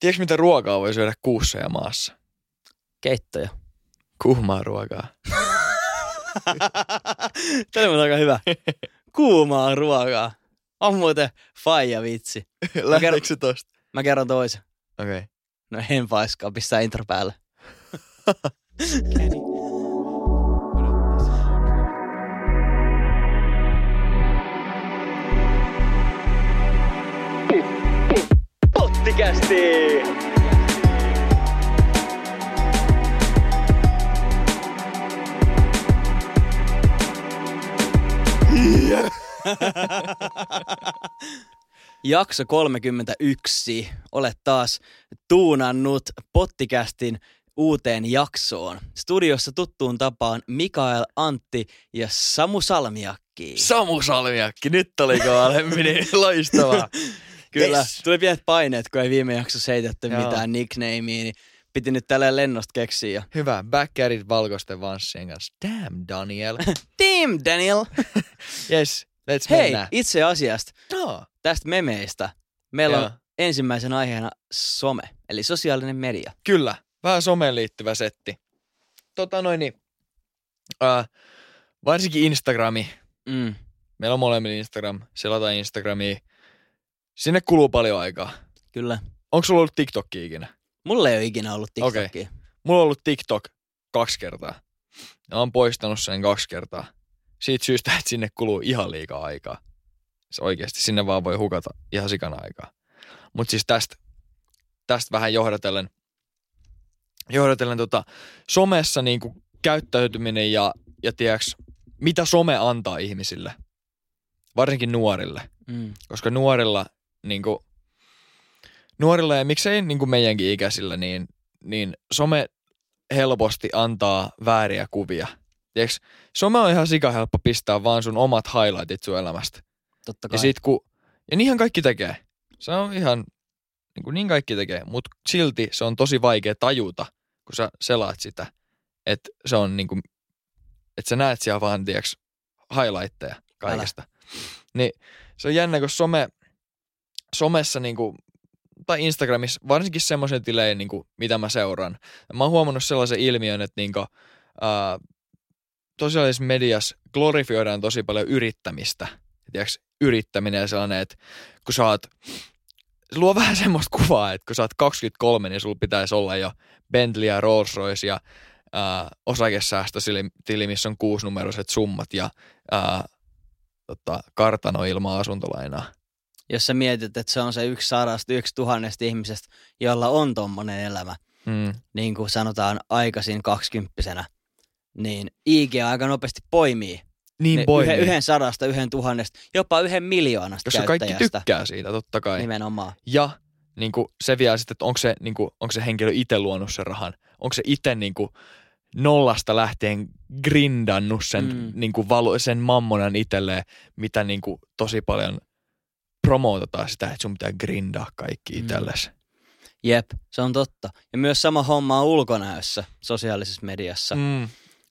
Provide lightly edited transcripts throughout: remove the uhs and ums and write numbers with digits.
Tiedätkö mitä ruokaa voi syödä kuussa ja maassa? Keittoja. Kuumaa ruokaa. Tämä on aika hyvä. Kuumaa ruokaa. On muuten faija vitsi. Lähdekö se tosta? Mä kerron toisen. Okei. Okay. No en paiskaa, pistää intro päälle. Pottikästi! Jakso 31. Olet taas tuunannut Pottikästin uuteen jaksoon. Studiossa tuttuun tapaan Mikael, Antti ja Samu Salmiakki. Samu Salmiakki, nyt oli kovemmin. Loistavaa. Kyllä, yes. Tuli pienet paineet, kun ei viime jaksossa heitetty mitään nicknamea, niin piti nyt tälleen lennosta keksiä. Hyvä, backerit valkoisten vanssien kanssa. Damn Daniel. Damn Daniel. Yes. Let's mennään. Itse asiasta, tästä memeistä, meillä on ensimmäisen aiheena some, eli sosiaalinen media. Kyllä, vähän someen liittyvä setti. Varsinkin Instagrami. Mm. Meillä on molemmilla Instagram, selataan Instagramia. Sinne kuluu paljon aikaa. Kyllä. Onko sulla ollut TikTokia ikinä? Mulla ei ole ikinä ollut TikTokia. Okay. Mulla on ollut TikTok 2 kertaa. Ja olen poistanut sen 2 kertaa. Siitä syystä, että sinne kuluu ihan liikaa aikaa. Se oikeasti sinne vaan voi hukata ihan sikana aikaa. Mutta siis tästä vähän johdatellen somessa niinku käyttäytyminen ja tiiäks, mitä some antaa ihmisille. Varsinkin nuorille. Mm. Koska nuorilla ja miksei niinku meidänkin ikäisillä, niin some helposti antaa vääriä kuvia. Tiiäks, some on ihan sikahelppo pistää vaan sun omat highlightit sun elämästä. Totta kai. Ja niinhän kaikki tekee. Se on ihan, niin kaikki tekee. Mut silti se on tosi vaikea tajuta, kun sä selaat sitä. Että se on niinku, että sä näet siellä vaan, tiiäks, highlightteja kaikesta. Niin se on jännä, kun somessa niinku, tai Instagramissa, varsinkin semmoisia tilejä, niinku, mitä mä seuraan. Mä oon huomannut sellaisen ilmiön, että niinku, sosiaalisessa mediassa glorifioidaan tosi paljon yrittämistä. Tiedätkö, yrittäminen ja sellainen, että kun sä oot, se luo vähän semmoista kuvaa, että kun sä oot 23, niin sulla pitäisi olla jo Bentley ja Rolls Royce ja osakesäästötili, missä on 6-numeroiset summat ja kartano ilman asuntolainaa. Jos sä mietit, että se on se 1/100, 1/1000 ihmisestä, jolla on tommonen elämä, niin kuin sanotaan aikaisin 20-vuotiaana, niin IG aika nopeasti poimii. Niin poimii. 1/100, 1/1000, jopa 1 miljoonasta jos käyttäjästä. Kaikki tykkää siitä, totta kai. Nimenomaan. Ja niin kuin se vielä sitten, että onko se henkilö itse luonut sen rahan. Onko se itse niin kuin nollasta lähtien grindannut sen, niin kuin sen mammonan itselleen, mitä niin kuin tosi paljon promootataan sitä, että sun pitää grindaa kaikki itsellesi. Jep, se on totta. Ja myös sama homma on ulkonäössä, sosiaalisessa mediassa. Mm.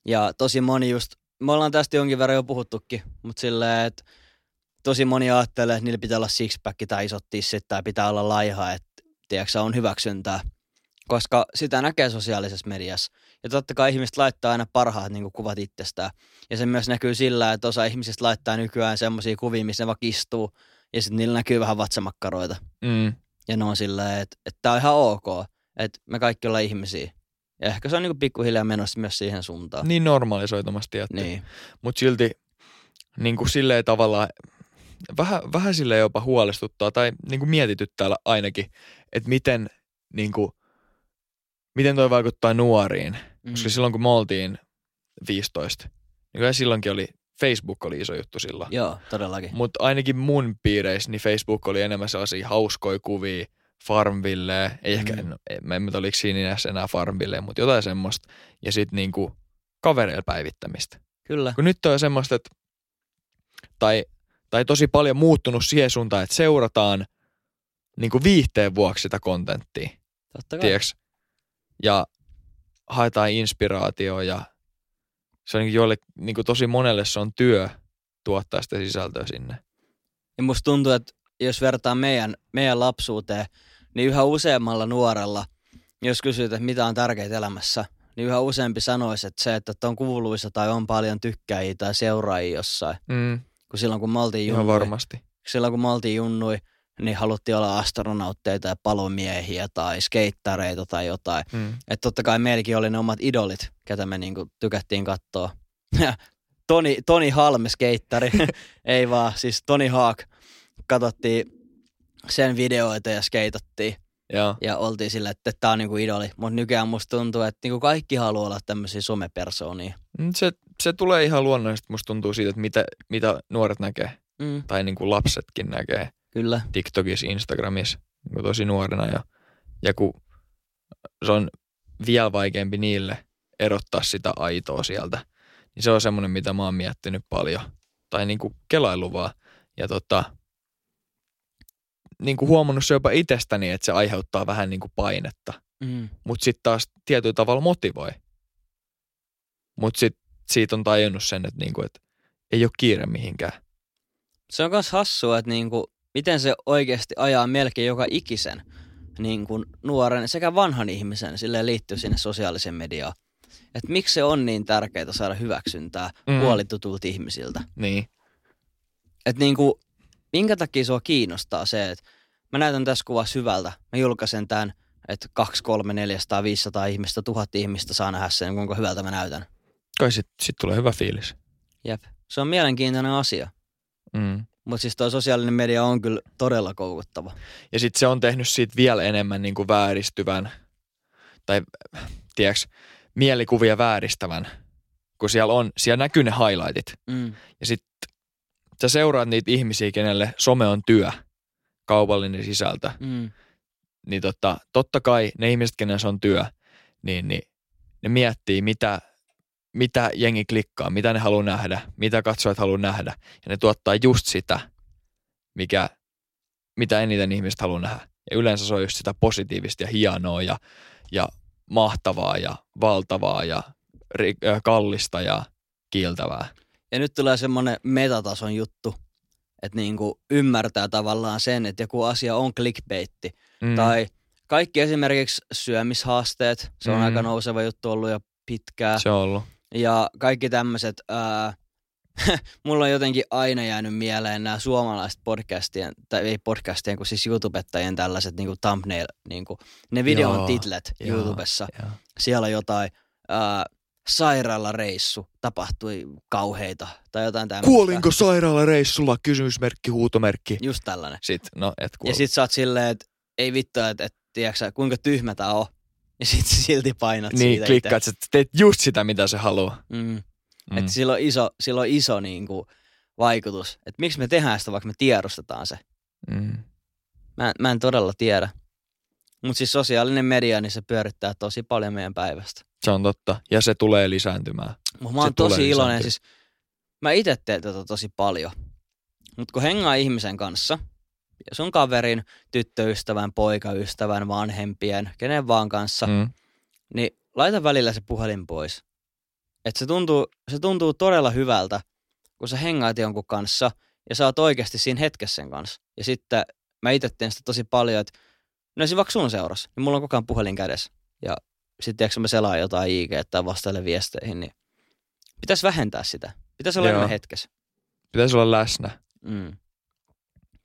Ja tosi moni just, me ollaan tästä jonkin verran jo puhuttukin, mutta silleen, että tosi moni ajattelee, että niillä pitää olla sixpack tai isot tissit tai pitää olla laiha, että tiedätkö, on hyväksyntää. Koska sitä näkee sosiaalisessa mediassa. Ja totta kai ihmiset laittaa aina parhaat niin kuin kuvat itsestään. Ja se myös näkyy sillä, että osa ihmisistä laittaa nykyään semmoisia kuvia, missä ne vaan kistuu. Ja sitten niillä näkyy vähän vatsamakkaroita. Mm. Ja ne on silleen, että tää on ihan ok, että me kaikki ollaan ihmisiä. Ja ehkä se on niinku pikkuhiljaa menossa myös siihen suuntaan. Niin normalisoitumasti jätty. Niin. Mutta silti niinku silleen tavallaan vähän silleen jopa huolestuttaa tai niinku mietityttää ainakin, että miten toi vaikuttaa nuoriin. Koska silloin kun me oltiin 15, niin silloinkin Facebook oli iso juttu silloin. Joo, todellakin. Mutta ainakin mun piireissä niin Facebook oli enemmän sellaisia hauskoja kuvia, Farmville, ei ehkä, no, en mä oliko siinä enää Farmville, mutta jotain semmoista. Ja sitten niinku kavereilla päivittämistä. Kyllä. Kun nyt on semmoista, että, tai tosi paljon muuttunut siihen suuntaan, että seurataan niinku viihteen vuoksi sitä kontenttia. Totta kai. Tiiäks? Ja haetaan inspiraatioa ja se on joille, niinku tosi monelle se on työ tuottaa sitä sisältöä sinne. Ja musta tuntuu, että jos vertaa meidän lapsuuteen, niin yhä useammalla nuorella, jos kysyt, että mitä on tärkeää elämässä, niin yhä useampi sanoisi, että se, että on kuuluisa tai on paljon tykkäjiä tai seuraajia jossain. Mm. Kun silloin, kun me oltiin junnui. Ihan varmasti. Silloin, kun me oltiin junnui, niin haluttiin olla astronautteita ja palomiehiä tai skeittareita tai jotain. Mm. Että totta kai meilläkin oli ne omat idolit, ketä me niinku tykättiin katsoa. Tony Halme, skeittari. Ei vaan, siis Tony Hawk. Katsottiin sen videoita ja skeitattiin. Joo. Ja oltiin silleen, että tää on niinku idoli. Mutta nykyään musta tuntuu, että niinku kaikki haluaa olla tämmöisiä somepersoonia. Se tulee ihan luonnollisesti. Musta tuntuu siitä, että mitä nuoret näkee. Mm. Tai niinku lapsetkin näkee. Kyllä. TikTokissa, Instagramissa. Niinku tosi nuorena. Ja kun se on vielä vaikeampi niille erottaa sitä aitoa sieltä. Niin se on semmoinen, mitä mä oon miettinyt paljon. Tai niinku kelailu vaan. Ja niinku huomannut se jopa itsestäni, että se aiheuttaa vähän niinku painetta. Mm. Mutta sitten taas tietyllä tavalla motivoi. Mutta sitten siitä on tajunnut sen, että niinku, et ei ole kiire mihinkään. Se on myös hassua, että niinku, miten se oikeasti ajaa melkein joka ikisen niinku nuoren sekä vanhan ihmisen silleen liittyy sinne sosiaaliseen mediaan. Että miksi se on niin tärkeää saada hyväksyntää puolitutulta ihmisiltä. Niin. Että niinku... Minkä takia sua kiinnostaa se, että mä näytän tässä kuvaa syvältä, mä julkaisen tämän, että 2, 3, 400, 500 ihmistä, 1000 ihmistä saa nähdä sen, kuinka hyvältä mä näytän. Kai sit tulee hyvä fiilis. Jep, se on mielenkiintoinen asia. Mm. Mutta siis toi sosiaalinen media on kyllä todella koukuttava. Ja sit se on tehnyt siitä vielä enemmän niinku vääristyvän, tai tiedäks, mielikuvia vääristävän, kun siellä näkyy ne highlightit. Mm. Ja sit sä seuraat niitä ihmisiä, kenelle some on työ, kaupallinen sisältö. Mm. Niin totta kai ne ihmiset, kenelle se on työ, niin ne miettii, mitä jengi klikkaa, mitä ne haluaa nähdä, mitä katsojat haluaa nähdä. Ja ne tuottaa just sitä, mitä eniten ihmiset haluaa nähdä. Ja yleensä se on just sitä positiivista ja hienoa ja mahtavaa ja valtavaa ja kallista ja kiiltävää. Ja nyt tulee semmoinen metatason juttu, että niinku ymmärtää tavallaan sen, että joku asia on clickbaitti. Mm. Tai kaikki esimerkiksi syömishaasteet, se on aika nouseva juttu ollut jo pitkään. Se on ollut. Ja kaikki tämmöiset, mulla on jotenkin aina jäänyt mieleen nämä suomalaiset podcastien, tai ei podcastien, kun siis YouTubettajien tällaiset niinku thumbnail, niinku, ne videon titlet YouTubessa. Joo. Siellä on jotain... sairaalareissu, tapahtui kauheita tai jotain tämmöistä. Kuolinko sairaalareissulla? Kysymysmerkki, huutomerkki. Just tällainen. Sitten, no et kuolu. Ja sit sä oot silleen, että ei vittu, että tiiäksä, kuinka tyhmä tää on. Ja sit silti painat niin, siitä. Niin, klikkaat, että teet just sitä, mitä se haluaa. Mm. Mm. Että sillä on iso niinku, vaikutus. Että miksi me tehdään sitä, vaikka me tiedostetaan se. Mm. Mä en todella tiedä. Mutta siis sosiaalinen media, niin se pyörittää tosi paljon meidän päivästä. Se on totta. Ja se tulee lisääntymään. Mut mä oon tosi iloinen. Siis, mä itse teen tätä tosi paljon. Mutta kun hengaa ihmisen kanssa, sun kaverin, tyttöystävän, poikaystävän, vanhempien, kenen vaan kanssa, niin laita välillä se puhelin pois. Et se tuntuu todella hyvältä, kun sä hengaat jonkun kanssa ja sä oot oikeasti siinä hetkessä sen kanssa. Ja sitten mä itse teen sitä tosi paljon, että no esim. Vaikka sun seurassa, niin mulla on koko ajan puhelin kädessä. Ja sitten tiedätkö mä selaan jotain IG tai vastaile viesteihin, niin pitäisi vähentää sitä. Pitäisi olla enemmän hetkessä. Pitäisi olla läsnä. Mm.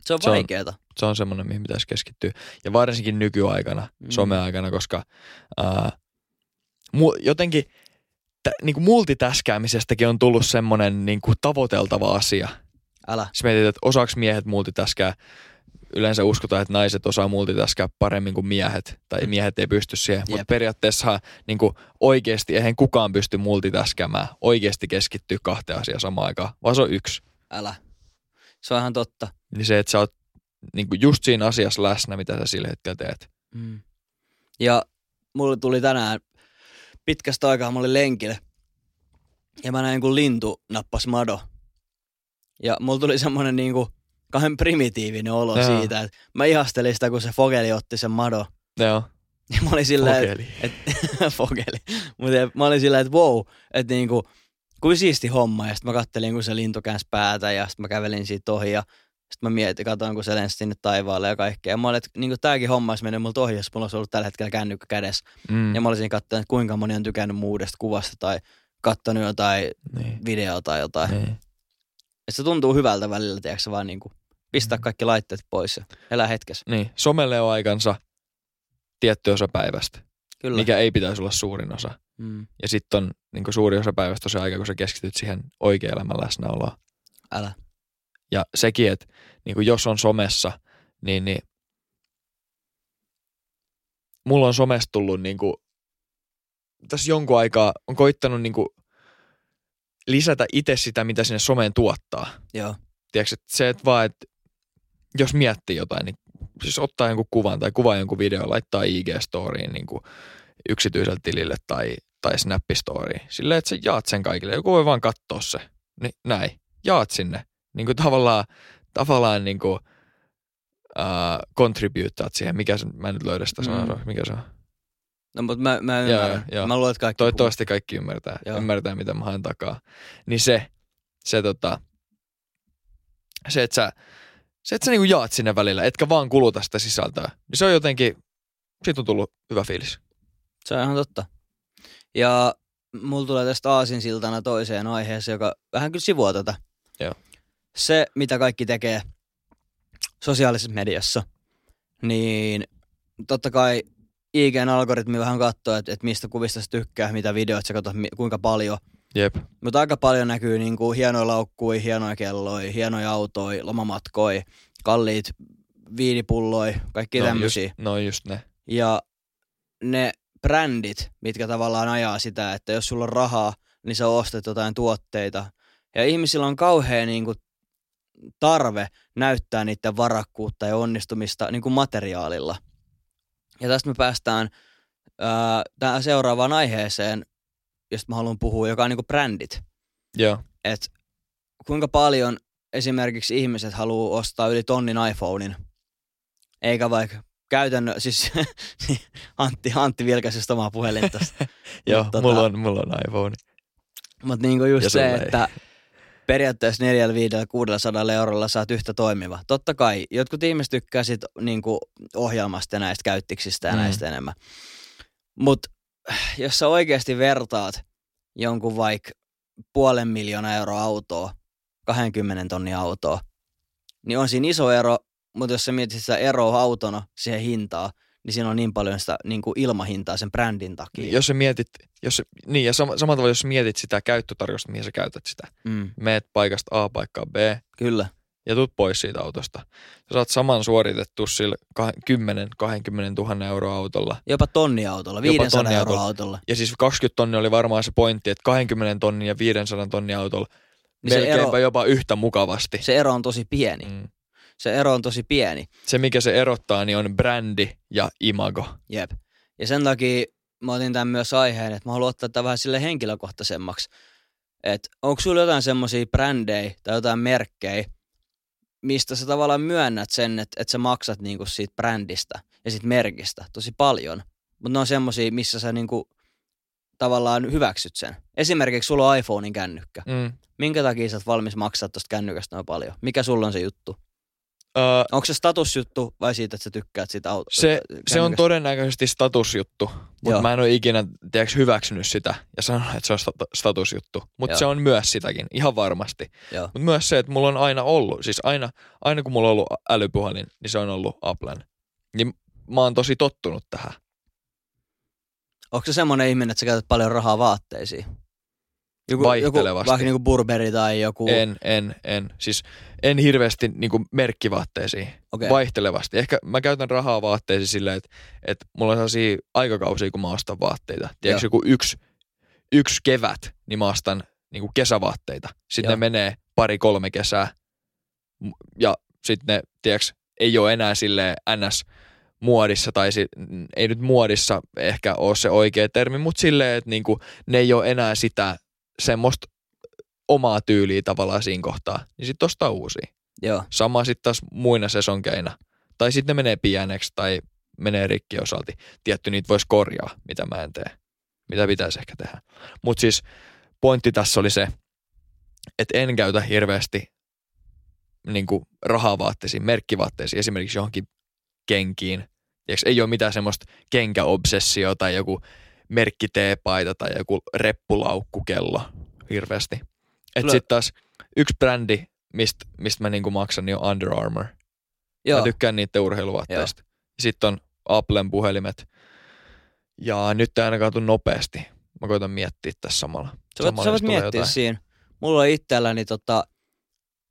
Se on vaikeeta. Se on semmoinen, mihin pitäisi keskittyä. Ja varsinkin nykyaikana, someaikana, koska jotenkin niinku multitaskäämisestäkin on tullut semmoinen niinku tavoiteltava asia. Älä. Siis mietit, että osaaks miehet multitaskää. Yleensä uskotaan, että naiset osaa multitaskaa paremmin kuin miehet, tai miehet ei pysty siihen. Mutta periaatteessa niin oikeasti eihän kukaan pysty multitaskämään, oikeasti keskittyy kahteen asiaan samaan aikaan, vaan se on yksi. Älä. Se on ihan totta. Eli se, että sä oot niin kuin just siinä asiassa läsnä, mitä sä sillä hetkellä teet. Mm. Ja mulle tuli tänään pitkästä aikaa, mä olin lenkille. Ja mä näin, kun lintu nappasi mado. Ja mulla tuli semmoinen niinku kahden primitiivinen olo siitä, että mä ihastelin sitä, kun se fogeli otti sen mado. Joo. Ja mä olin silleen, että wow, että niinku, kuin siisti homma. Ja sit mä kattelin, kun se lintu käänsi päätä ja sit mä kävelin siitä ohi ja sit mä mietin, katoin, kun se lensi sinne taivaalle ja kaikkea. Ja mä olin, että niinku tääkin homma olisi mennyt multa ohi, jos mulla olisi ollut tällä hetkellä kännykkä kädessä. Mm. Ja mä olisin kattelin, että kuinka moni on tykännyt muudesta kuvasta tai kattonut jotain videoa tai jotain. Niin. Se tuntuu hyvältä välillä, tiedätkö, vaan niinku pistää kaikki laitteet pois ja elää hetkessä. Niin, somelle on aikansa tietty osa päivästä, kyllä, mikä ei pitäisi olla suurin osa. Mm. Ja sitten on niinku suuri osa päivästä on se aika, kun sä keskityt siihen oikean elämän läsnäoloon. Älä. Ja sekin, että niinku jos on somessa, niin mulla on somesta tullut niinku tässä jonkun aikaa on koittanut niinku lisätä itse sitä, mitä sinne someen tuottaa. Joo. Tiedätkö, että se, että vaan, että jos miettii jotain, niin siis ottaa jonkun kuvan tai kuvaa jonkun video, laittaa IG-storyin niin kuin yksityiselle tilille tai Snap-storyin. Silleen, että sä jaat sen kaikille. Joku voi vaan katsoa se. Niin, näin. Jaat sinne. Niin kuin tavallaan niin kuin contributeat siihen. Mikä se, mä en nyt löydä sitä sanaa. Mikä se on? No, mutta mä ymmärrän. Joo. Mä luulen, että kaikki toivottavasti puhuu. Kaikki ymmärtää, mitä mä haen takaa. Niin se että sä niinku jaat sinne välillä, etkä vaan kuluta sitä sisältöä. Niin se on jotenkin, siitä on tullut hyvä fiilis. Se on ihan totta. Ja mulla tulee tästä aasinsiltana toiseen aiheeseen, joka vähän kyllä sivuaa tätä. Joo. Se, mitä kaikki tekee sosiaalisessa mediassa, niin totta kai IG:n algoritmi vähän katsoo, että mistä kuvista sä tykkää, mitä videoita sä katsot, kuinka paljon. Jep. Mutta aika paljon näkyy niinku hienoja laukkuja, hienoja kelloja, hienoja autoja, lomamatkoja, kalliit viinipulloja, kaikki tämmöisiä. No just ne. Ja ne brändit, mitkä tavallaan ajaa sitä, että jos sulla on rahaa, niin sä ostat jotain tuotteita. Ja ihmisillä on kauhean niinku tarve näyttää niiden varakkuutta ja onnistumista niinku materiaalilla. Ja tästä me päästään tähän seuraavaan aiheeseen, josta mä haluan puhua, joka on niinku brändit. Joo. Et kuinka paljon esimerkiksi ihmiset haluaa ostaa yli tonnin iPhonein, eikä vaikka käytännössä, siis Antti vilkaisisi omaa puhelinta. Joo, mulla on iPhone. Mutta niinku just se, että periaatteessa 400-500-600 eurolla saat yhtä toimiva. Totta kai, jotkut ihmiset tykkää sit niinku ohjelmasta ja näistä käyttiksistä ja näistä enemmän. Mutta jos sä oikeasti vertaat jonkun vaikka 500 000 euroa autoa, 20 tonnia autoa, niin on siinä iso ero, mutta jos sä mietit sitä eroa autona siihen hintaan, niin siinä on niin paljon sitä niinku ilmahintaa sen brändin takia. Jos sä mietit, ja samalla tavalla, jos mietit sitä käyttötarjosta, mihin sä käytät sitä. Mm. Meet paikasta A paikkaan B. Kyllä. Ja tuut pois siitä autosta. Sä saat saman suoritettu sillä 10 000-20 000 euroa autolla. Jopa tonni autolla, 500 euroa autolla. Ja siis 20 tonnia oli varmaan se pointti, että 20 tonnia ja 500 tonnia autolla niin melkeinpä jopa yhtä mukavasti. Se ero on tosi pieni. Mm. Se, mikä se erottaa, niin on brändi ja imago. Jep. Ja sen takia mä otin tämän myös aiheen, että mä haluan ottaa tämän vähän sille henkilökohtaisemmaksi. Että onko sulla jotain semmosia brändejä tai jotain merkkejä, mistä sä tavallaan myönnät sen, että sä maksat niinku siitä brändistä ja siitä merkistä tosi paljon. Mutta ne on semmosia, missä sä niinku tavallaan hyväksyt sen. Esimerkiksi sulla on iPhonein kännykkä. Mm. Minkä takia sä oot valmis maksaa tosta kännykästä noin paljon? Mikä sulla on se juttu? Onko se statusjuttu vai siitä, että sä tykkäät siitä autosta? Se on todennäköisesti statusjuttu, mutta mä en ole ikinä hyväksynyt sitä ja sanonut, että se on statusjuttu. Mutta se on myös sitäkin, ihan varmasti. Mutta myös se, että mulla on aina ollut, siis aina kun mulla on ollut älypuhelin, niin se on ollut Applen. Niin mä oon tosi tottunut tähän. Onko se semmoinen ihminen, että sä käytät paljon rahaa vaatteisiin? Vaihtelevasti. Vaikka niinku Burberry tai joku. En. Siis en hirveästi niinku merkkivaatteisiin. Okay. Vaihtelevasti. Ehkä mä käytän rahaa vaatteisiin silleen, että mulla on sellaisia aikakausia, kun mä ostan vaatteita. Tiedätkö, joku yksi kevät, niin mä ostan niinku kesävaatteita. Sitten ne menee 2-3 kesää. Ja sitten ne, tiedätkö, ei ole enää silleen NS-muodissa, tai ei nyt muodissa ehkä ole se oikea termi, mutta silleen, että niinku, ne ei ole enää sitä semmoista omaa tyyliä tavallaan siinä kohtaa, niin sitten ostaa uusia. Joo. Sama sitten taas muina sesonkeina. Tai sitten ne menee pieneksi tai menee rikki osalti. Tietty niitä voisi korjaa, mitä mä en tee. Mitä pitäisi ehkä tehdä. Mutta siis pointti tässä oli se, että en käytä hirveästi niinku rahaa vaatteisiin, merkkivaatteisiin, esimerkiksi johonkin kenkiin. Tiiäks, ei ole mitään semmoista kenkäobsessio tai joku merkkiteepaita tai joku reppulaukkukello hirveästi. Että sitten taas yksi brändi, mistä mä niinku maksan, niin on Under Armour. Joo. Mä tykkään niiden urheiluvaatteista. Sitten on Applen puhelimet. Ja nyt ei ainakaan tule nopeasti. Mä koitan miettiä tässä samalla. Sä voit miettiä jotain siinä. Mulla itselläni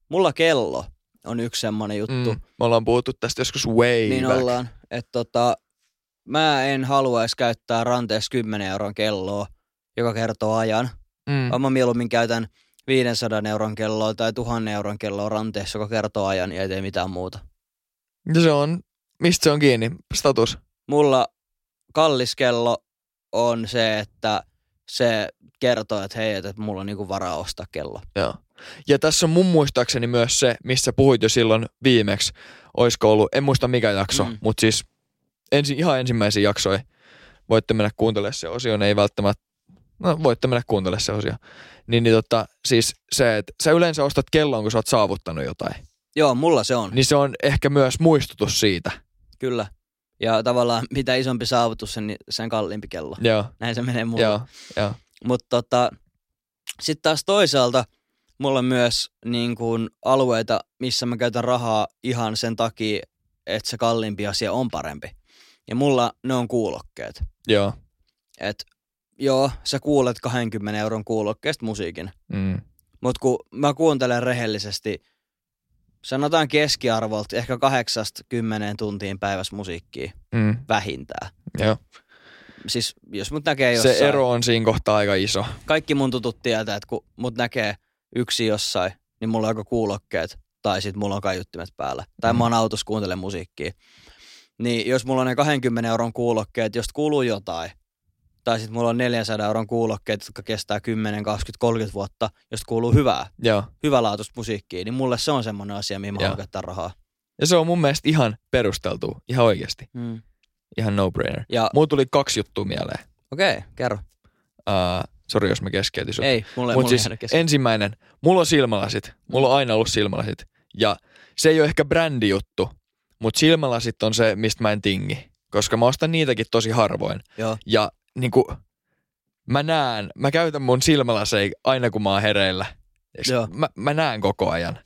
mulla kello on yksi semmonen juttu. Me ollaan puhuttu tästä joskus way niin back. Ollaan. Että mä en haluaisi käyttää ranteessa 10 euron kelloa, joka kertoo ajan. Vaan mä mieluummin käytän 500 euron kelloa tai 1000 euron kelloa ranteessa, joka kertoo ajan ja ei tee mitään muuta. Ja se on, mistä se on kiinni? Status? Mulla kallis kello on se, että se kertoo, että hei, että mulla on niinku varaa ostaa kello. Joo. Ja tässä on mun muistaakseni myös se, missä puhuit jo silloin viimeksi. Oisko ollut, en muista mikä jakso, mutta siis ihan ensimmäisiä jaksoja. Voitte mennä kuuntelemaan se osio, ei välttämättä. No, voitte mennä kuuntelemaan se osio. Siis se, että sä yleensä ostat kelloon, kun sä oot saavuttanut jotain. Joo, mulla se on. Niin se on ehkä myös muistutus siitä. Kyllä. Ja tavallaan mitä isompi saavutus, sen kalliimpi kello. Joo. Näin se menee mulle. Joo. Mutta sitten taas toisaalta mulla on myös niin kun alueita, missä mä käytän rahaa ihan sen takia, että se kalliimpi asia on parempi. Ja mulla ne on kuulokkeet. Joo. Sä kuulet 20 euron kuulokkeesta musiikin. Mutta kun mä kuuntelen rehellisesti, sanotaan keskiarvolta ehkä 8-10 tuntiin päivässä musiikkia vähintään. Joo. Siis jos mut näkee jossain. Se ero on siinä kohtaa aika iso. Kaikki mun tutut tietää, että kun mut näkee yksi jossain, niin mulla on joko kuulokkeet tai sit mulla on kaiuttimet päällä. Tai mä oon autossa kuuntelen musiikkia. Niin jos mulla on ne 20 euron kuulokkeet, josta kuuluu jotain. Tai sit mulla on 400 euron kuulokkeet, jotka kestää 10, 20, 30 vuotta, josta kuuluu hyvää. Joo. Hyvälaatuista musiikkia, niin mulle se on semmoinen asia, mihin mä haluan käyttää rahaa. Ja se on mun mielestä ihan perusteltu, ihan oikeasti. Ihan no-brainer. Ja mulla tuli 2 juttua mieleen. Okei, kerro. Sori, jos mä keskeytin sut. Ei, mulla ei jäänyt keskeytys. Ensimmäinen, mulla on silmälasit. Mulla on aina ollut silmälasit. Ja se ei ole ehkä brändijuttu, mutta silmälasit on se, mistä mä en tingi. Koska mä ostan niitäkin tosi harvoin. Joo. Ja niinku, mä käytän mun silmälaseja aina kun mä oon hereillä. Mä näen koko ajan.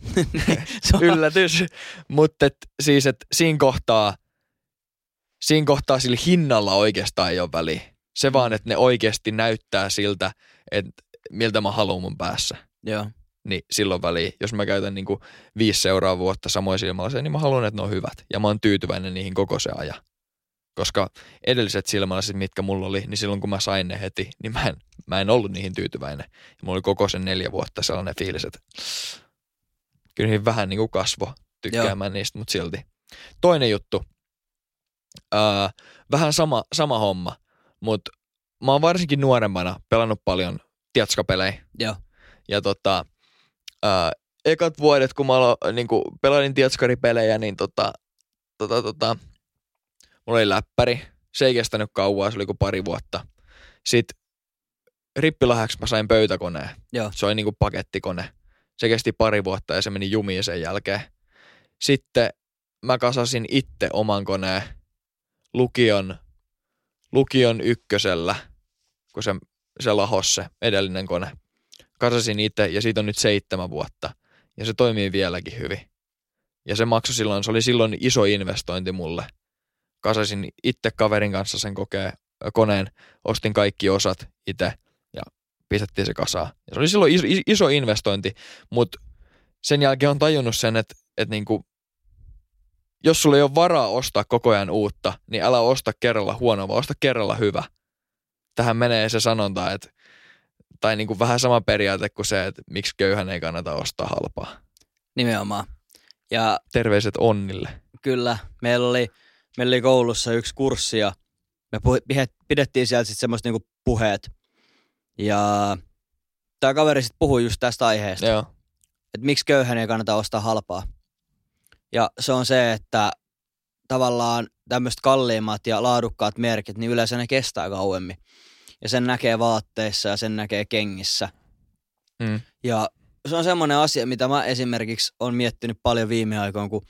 Yllätys. Mutta siis, että siinä kohtaa sillä hinnalla oikeastaan ei ole väliä. Se vaan, että ne oikeasti näyttää siltä, että miltä mä haluan mun päässä. Joo. Niin silloin väliä. Jos mä käytän niinku 5 seuraavaa vuotta samoin silmälaseja, niin mä haluan, että ne on hyvät. Ja mä oon tyytyväinen niihin koko se ajan. Koska edelliset silmälasit, mitkä mulla oli, niin silloin kun mä sain ne heti, niin mä en ollut niihin tyytyväinen. Ja mulla oli koko sen 4 vuotta sellainen fiilis, että kyllä niin vähän niin kuin kasvo tykkäämään niistä, mutta silti. Toinen juttu, vähän sama homma, mutta mä oon varsinkin nuorempana pelannut paljon tiatskapelejä. Joo. Ja ekat vuodet, kun mä niin kuin pelailin tiatskaripelejä, niin mulla oli läppäri. Se ei kestänyt kauaa, se oli kuin pari vuotta. Sitten rippilahjaksi mä sain pöytäkoneen. Joo. Se oli niin kuin pakettikone. Se kesti pari vuotta ja se meni jumiin sen jälkeen. Sitten mä kasasin itse oman koneen lukion ykkösellä, kun se lahos se edellinen kone. Kasasin itse ja siitä on nyt 7 vuotta. Ja se toimii vieläkin hyvin. Ja se maksoi silloin, se oli silloin iso investointi mulle. Kasasin itse kaverin kanssa sen koneen, ostin kaikki osat itse ja pistettiin se kasaan. Ja se oli silloin iso investointi, mutta sen jälkeen on tajunnut sen, että niinku, jos sulla ei ole varaa ostaa koko ajan uutta, niin älä osta kerralla huonoa, vaan osta kerralla hyvä. Tähän menee se sanonta, tai niinku vähän sama periaate kuin se, että miksi köyhän ei kannata ostaa halpaa. Nimenomaan. Ja terveiset Onnille. Kyllä, meillä oli koulussa yksi kurssi ja me pidettiin sieltä sitten semmoiset niinku puheet. Ja tämä kaveri sitten puhui just tästä aiheesta, että miksi köyhän ei kannata ostaa halpaa. Ja se on se, että tavallaan tämmöiset kalliimmat ja laadukkaat merkit, niin yleensä ne kestää kauemmin. Ja sen näkee vaatteissa ja sen näkee kengissä. Mm. Ja se on semmoinen asia, mitä mä esimerkiksi olen miettinyt paljon viime aikoina, kun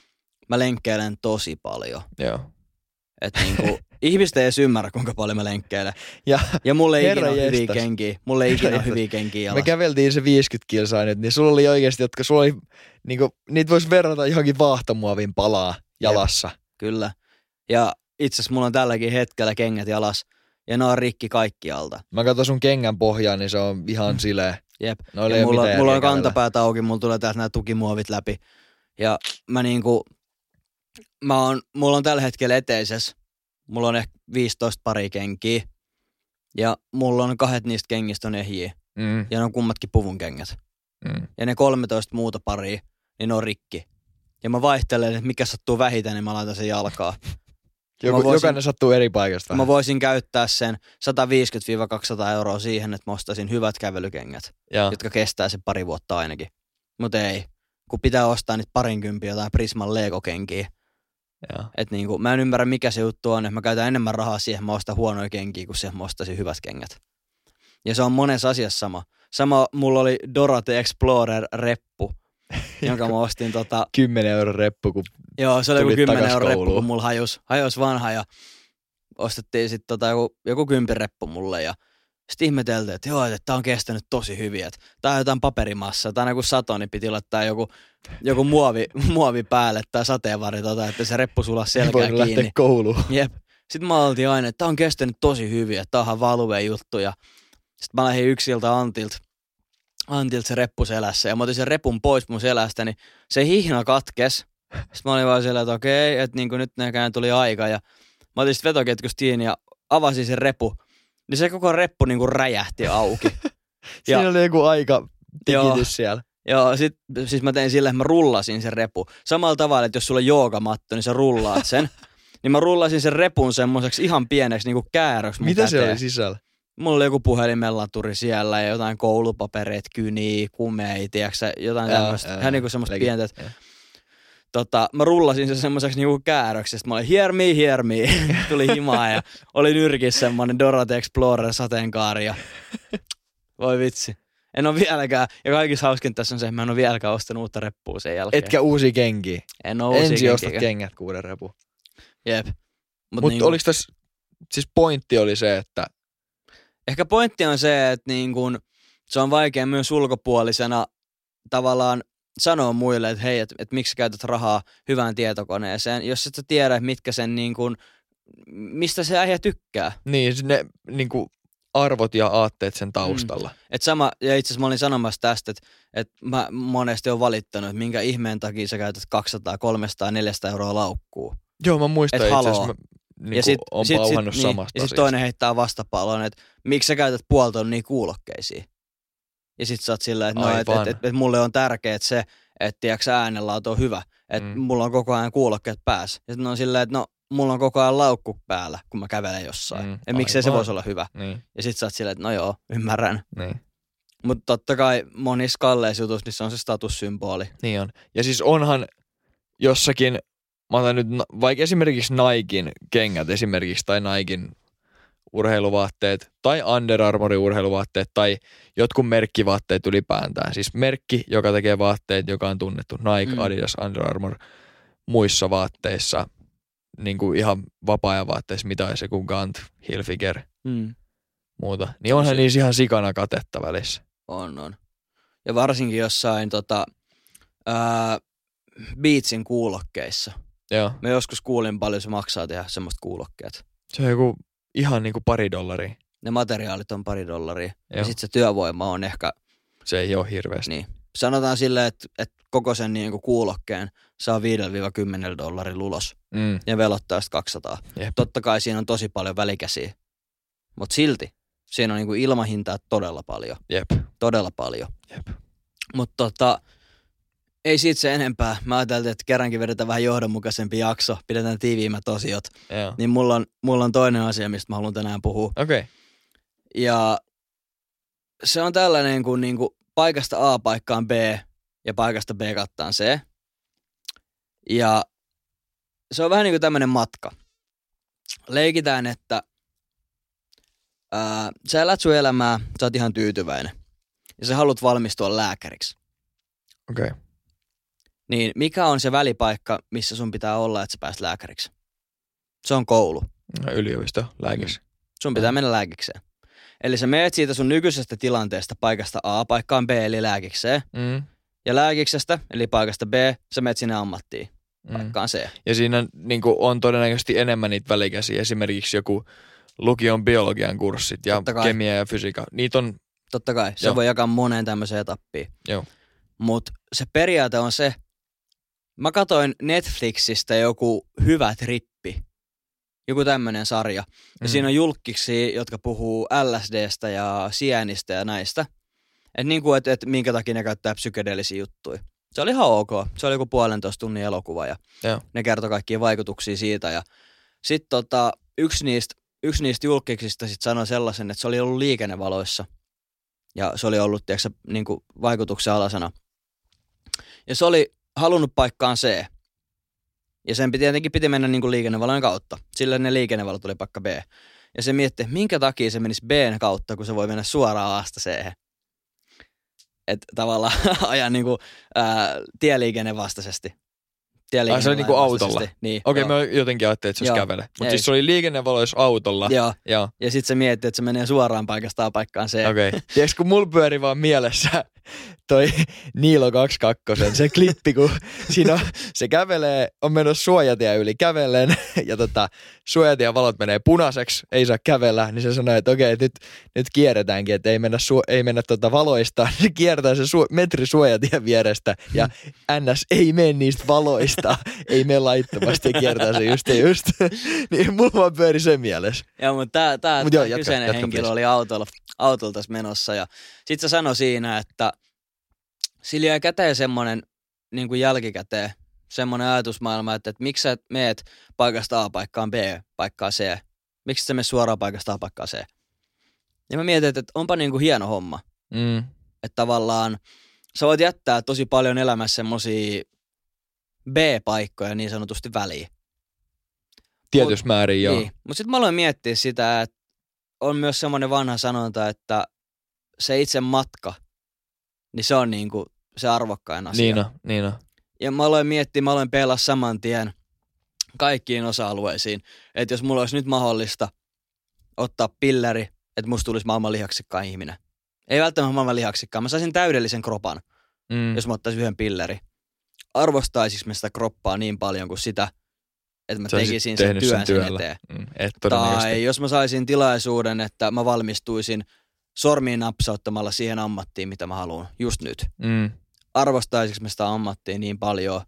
mä lenkkeilen tosi paljon. Joo. Että niinku, ihmiset ei edes ymmärrä, kuinka paljon mä lenkkeilen. Ja mulla ei ikinä ole hyviä kenkiä. Me käveltiin se 50 kilsaa nyt, niin sulla oli oikeasti, jotka sulla oli, niinku, niitä voisi verrata johonkin vaahtomuovin palaa jalassa. Jep, kyllä. Ja itse asiassa mulla on tälläkin hetkellä kengät jalas. Ja ne on rikki kaikkialta. Mä katson sun kengän pohjaa, niin se on ihan sileä. Jep. Ja mulla on kantapäät auki, mulla tulee täältä nämä tukimuovit läpi. Ja mä niinku, mulla on tällä hetkellä eteisessä, mulla on ehkä 15 pari kenkiä. Ja mulla on 2 niistä kengistä on ehjiä. Mm. Ja ne on kummatkin puvun kengät. Mm. Ja ne 13 muuta paria, niin ne on rikki. Ja mä vaihtelen, että mikä sattuu vähiten, niin mä laitan sen jalkaa. Jokainen sattuu eri paikasta. Mä voisin käyttää sen 150-200 € siihen, että mä ostaisin hyvät kävelykengät, jotka kestää sen pari vuotta ainakin. Mutta ei, kun pitää ostaa niitä parinkymppiä jotain Prisman Lego-kenkiä. Et niinku, mä en ymmärrä mikä se juttu on, että mä käytän enemmän rahaa siihen, mä ostan huonoja kenkiä, kuin siihen mä ostaisin hyvät kengät. Ja se on monessa asiassa sama. Sama mulla oli Dorothy Explorer-reppu. Jonka mä ostin 10 € reppu, kun joo, se oli joku 10 € reppu, kun mulla hajos vanha ja ostettiin sitten joku 10 reppu mulle ja sitten ihmeteltiin, että joo, että tää on kestänyt tosi hyvin, että tää on jotain paperimassa, tai aina kun sato, niin piti laittaa joku muovi päälle tai sateenvarjo, että se reppu sulaa selkää kiinni. Ei voinut lähteä kouluun. Jep. Sitten mä oltiin aina, että tää on kestänyt tosi hyvin, että tää onhan value juttu ja sitten mä lähdin yksiltä Antilta se reppu selässä ja mä otin sen repun pois mun selästä, niin se hihna katkesi. Sitten mä olin vaan siellä, että okei, että niin nyt näkään tuli aika ja mä otin sitten vetoketkusta kiinni ja avasin sen repu. Niin se koko reppu niin kuin räjähti auki. Siinä oli joku aika tikitys siellä. Joo, siis mä tein sillä, että mä rullasin sen repu. Samalla tavalla, että jos sulla on joogamatto, niin sä rullaat sen. Niin mä rullasin sen repun semmoiseksi ihan pieneksi niin kuin kääröksi. Mitä se oli sisällä? Mulla oli joku puhelimellaturi siellä ja jotain koulupapereet, kyniä, kumeja, tiiäksä, jotain tämmöistä. Hän niinku semmoista pientä, että mä rullasin sen semmoiseksi niinku kääröksi. Sitten mä olin, hear me. Tuli himaa ja oli nyrkissä semmoinen Dorothy Explorer sateenkaari ja voi vitsi. En ole vieläkään, ja kaikissa hauskin tässä on se, että mä en ole vieläkään ostanut uutta reppua sen jälkeen. Etkä uusia kenkiä. En ole uusia kenkiä. Ensin ostat kengät kuuden repun. Jep. Mutta niin oliks tässä, siis pointti oli se, että ehkä pointti on se, että niin kun, se on vaikea myös ulkopuolisena tavallaan sanoa muille, että hei, että miksi käytät rahaa hyvään tietokoneeseen, jos et sä tiedä, mitkä sen niin kun, mistä se äijä tykkää. Niin, ne niin kun arvot ja aatteet sen taustalla. Et sama, ja itse asiassa mä olin sanomassa tästä, että mä monesti oon valittanut, että minkä ihmeen takia sä käytät 200, 300, 400 € laukkuun. Joo, mä muistan itse asiassa. Niin on pauhannut samasta niin, ja sit toinen heittää vastapallon, että miksi sä käytät puoltonnia kuulokkeisiin. Ja sit sä oot sillä, että mulle on tärkeet se, että tiiäksä äänenlaatu on hyvä. Että mulla on koko ajan kuulokkeet päässä. Ja sit on sillä, että no mulla on koko ajan laukku päällä, kun mä kävelen jossain. Ja miksei se voisi olla hyvä. Niin. Ja sit sä oot sillä, että no joo, ymmärrän. Niin. Mutta totta kai monissa kalleissa jutuissa niin se on se statussymboli. Niin on. Ja siis onhan jossakin. Mä otan nyt vaikka esimerkiksi Niken kengät esimerkiksi tai Niken urheiluvaatteet tai Under Armourin urheiluvaatteet tai jotkut merkkivaatteet ylipäätään. Siis merkki, joka tekee vaatteet, joka on tunnettu. Nike, Adidas, Under Armour muissa vaatteissa, niin kuin ihan vapaa-ajan vaatteissa, mitä se kuin Gant, Hilfiger, muuta. Niin onhan niissä ihan sikana katetta välissä. On. Ja varsinkin jossain Beatsin kuulokkeissa. Joo. Mä joskus kuulin paljon, se maksaa tehdä semmoista kuulokkeet. Se on joku ihan niinku $2. Ne materiaalit on $2. Joo. Ja sit se työvoima on ehkä. Se ei oo hirveästi. Niin. Sanotaan silleen, että koko sen niinku kuulokkeen saa $5-$10 ulos. Mm. Ja velottaa sit 200. Jep. Totta kai siinä on tosi paljon välikäsiä. Mut silti siinä on niinku ilmahintaa todella paljon. Jep. Todella paljon. Jep. Mut Ei siitä se enempää. Mä ajattelin, että kerrankin vedetään vähän johdonmukaisempi jakso. Pidetään tiiviimmät osiot. Joo. Niin mulla on toinen asia, mistä mä haluan tänään puhua. Okei. Okay. Ja se on tällainen kuin niinku paikasta A paikkaan B ja paikasta B kattaan C. Ja se on vähän niin kuin tämmöinen matka. Leikitään, että sä elät sun elämää, sä oot ihan tyytyväinen. Ja sä haluat valmistua lääkäriksi. Okei. Okay. Niin mikä on se välipaikka, missä sun pitää olla, että sä pääst lääkäriksi? Se on koulu. No, yliopisto, lääkis. Sun pitää mennä lääkikseen. Eli sä meet siitä sun nykyisestä tilanteesta paikasta A paikkaan B, eli lääkikseen. Mm. Ja lääkiksestä, eli paikasta B, sä meet sinne ammattiin, paikkaan C. Ja siinä niin kuin, on todennäköisesti enemmän niitä välikäsiä. Esimerkiksi joku lukion biologian kurssit ja kemia ja fysiikka. Niitä on... Totta kai. Se voi jakaa moneen tämmöiseen etappiin. Joo. Mut se periaate on se, mä katoin Netflixistä joku hyvä trippi, joku tämmönen sarja. Ja siinä on julkkiksi, jotka puhuu LSDstä ja sienistä ja näistä. Et niinku, et minkä takia ne käyttää psykedeellisiä juttuja. Se oli ihan ok. Se oli joku 1,5 tunnin elokuva ja ne kertoi kaikkia vaikutuksia siitä. Ja sit yksi niistä julkkiksista sit sanoi sellaisen, että se oli ollut liikennevaloissa. Ja se oli ollut, tiedätkö, niin kuin vaikutuksen alasena. Ja se oli halunnut paikkaan C. Ja sen piti mennä niin kuin liikennevalojen kautta. Sillä ne liikennevalot tuli paikka B. Ja se mietti, minkä takia se menisi B:n kautta, kun se voi mennä suoraan A:sta C:hen. Että tavallaan ajaa niin kuin, tieliikenne vastaisesti. Ai se oli niin kuin autolla? Niin, okei, mä jotenkin ajattelin, että se olisi kävele. Mutta siis se oli liikennevaloissa autolla. Joo. Joo. Ja sit se mietti, että se menee suoraan paikasta A paikkaan C. Okei. Okay. Tiedätkö, kun mulla pyöri vaan mielessä toi Niilo 22, se klippi, kun siinä on, se kävelee, on menossa suojatia yli kävellen, ja suojatien valot menee punaiseksi, ei saa kävellä, niin se sanoi, että okei, nyt kierretäänkin, että ei mennä valoista, se kiertää se metri suojatien vierestä, ja NS ei mene niistä valoista, ei mene laittomasti, ja kiertää se just. Niin mulla vaan pyöri sen mielessä. Joo, mutta tämä kyseinen henkilö oli autolla tässä menossa, ja sit se sanoi siinä, että sillä jäi käteen semmoinen niin kuin jälkikäteen, semmoinen ajatusmaailma, että miksi sä meet paikasta A paikkaan B paikkaan C. Miksi sä meet suoraan paikasta A paikkaan C. Ja mä mietin, että onpa niin kuin hieno homma. Mm. Että tavallaan sä voit jättää tosi paljon elämässä semmosia B-paikkoja niin sanotusti väliin. Tietyssä määrin, joo. Niin. Mutta sitten mä aloin miettiä sitä, että on myös semmoinen vanha sanonta, että se itse matka, niin se on niinku se arvokkain asia. Niin on. Ja mä aloin pelaa saman tien kaikkiin osa-alueisiin. Että jos mulla olisi nyt mahdollista ottaa pilleri, että musta tulisi maailman lihaksikkaan ihminen. Ei välttämättä maailman lihaksikkaan. Mä saisin täydellisen kropan, jos mä ottaisin yhden pilleri. Arvostaisinko mä sitä kroppaa niin paljon kuin sitä, että mä tekisin sen työn eteen. Tai jos mä saisin tilaisuuden, että mä valmistuisin sormiin napsauttamalla siihen ammattiin, mitä mä haluan just nyt. Mm. Arvostaisinko mä sitä ammattia niin paljon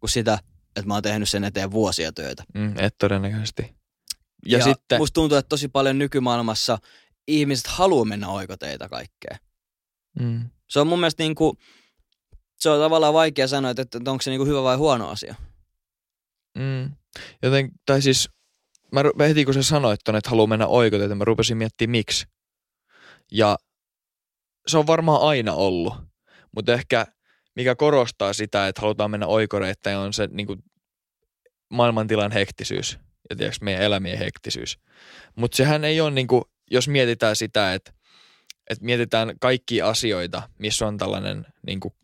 kuin sitä, että mä oon tehnyt sen eteen vuosia töitä? Et todennäköisesti. Ja sitten... musta tuntuu, että tosi paljon nykymaailmassa ihmiset haluaa mennä oikoteita kaikkea. Mm. Se on mun mielestä niinku, se on tavallaan vaikea sanoa, että onko se niinku hyvä vai huono asia. Mm. Joten, tai siis, mä heti kun sä sanoit ton, että haluaa mennä oikoteita, mä rupesin miettimään miksi. Ja se on varmaan aina ollut, mutta ehkä mikä korostaa sitä, että halutaan mennä oikoreittäin, on se niin kuin maailmantilan hektisyys ja tiiäks, meidän elämien hektisyys. Mutta sehän ei ole, niin kuin, jos mietitään sitä, että mietitään kaikkia asioita, missä on tällainen niin kuin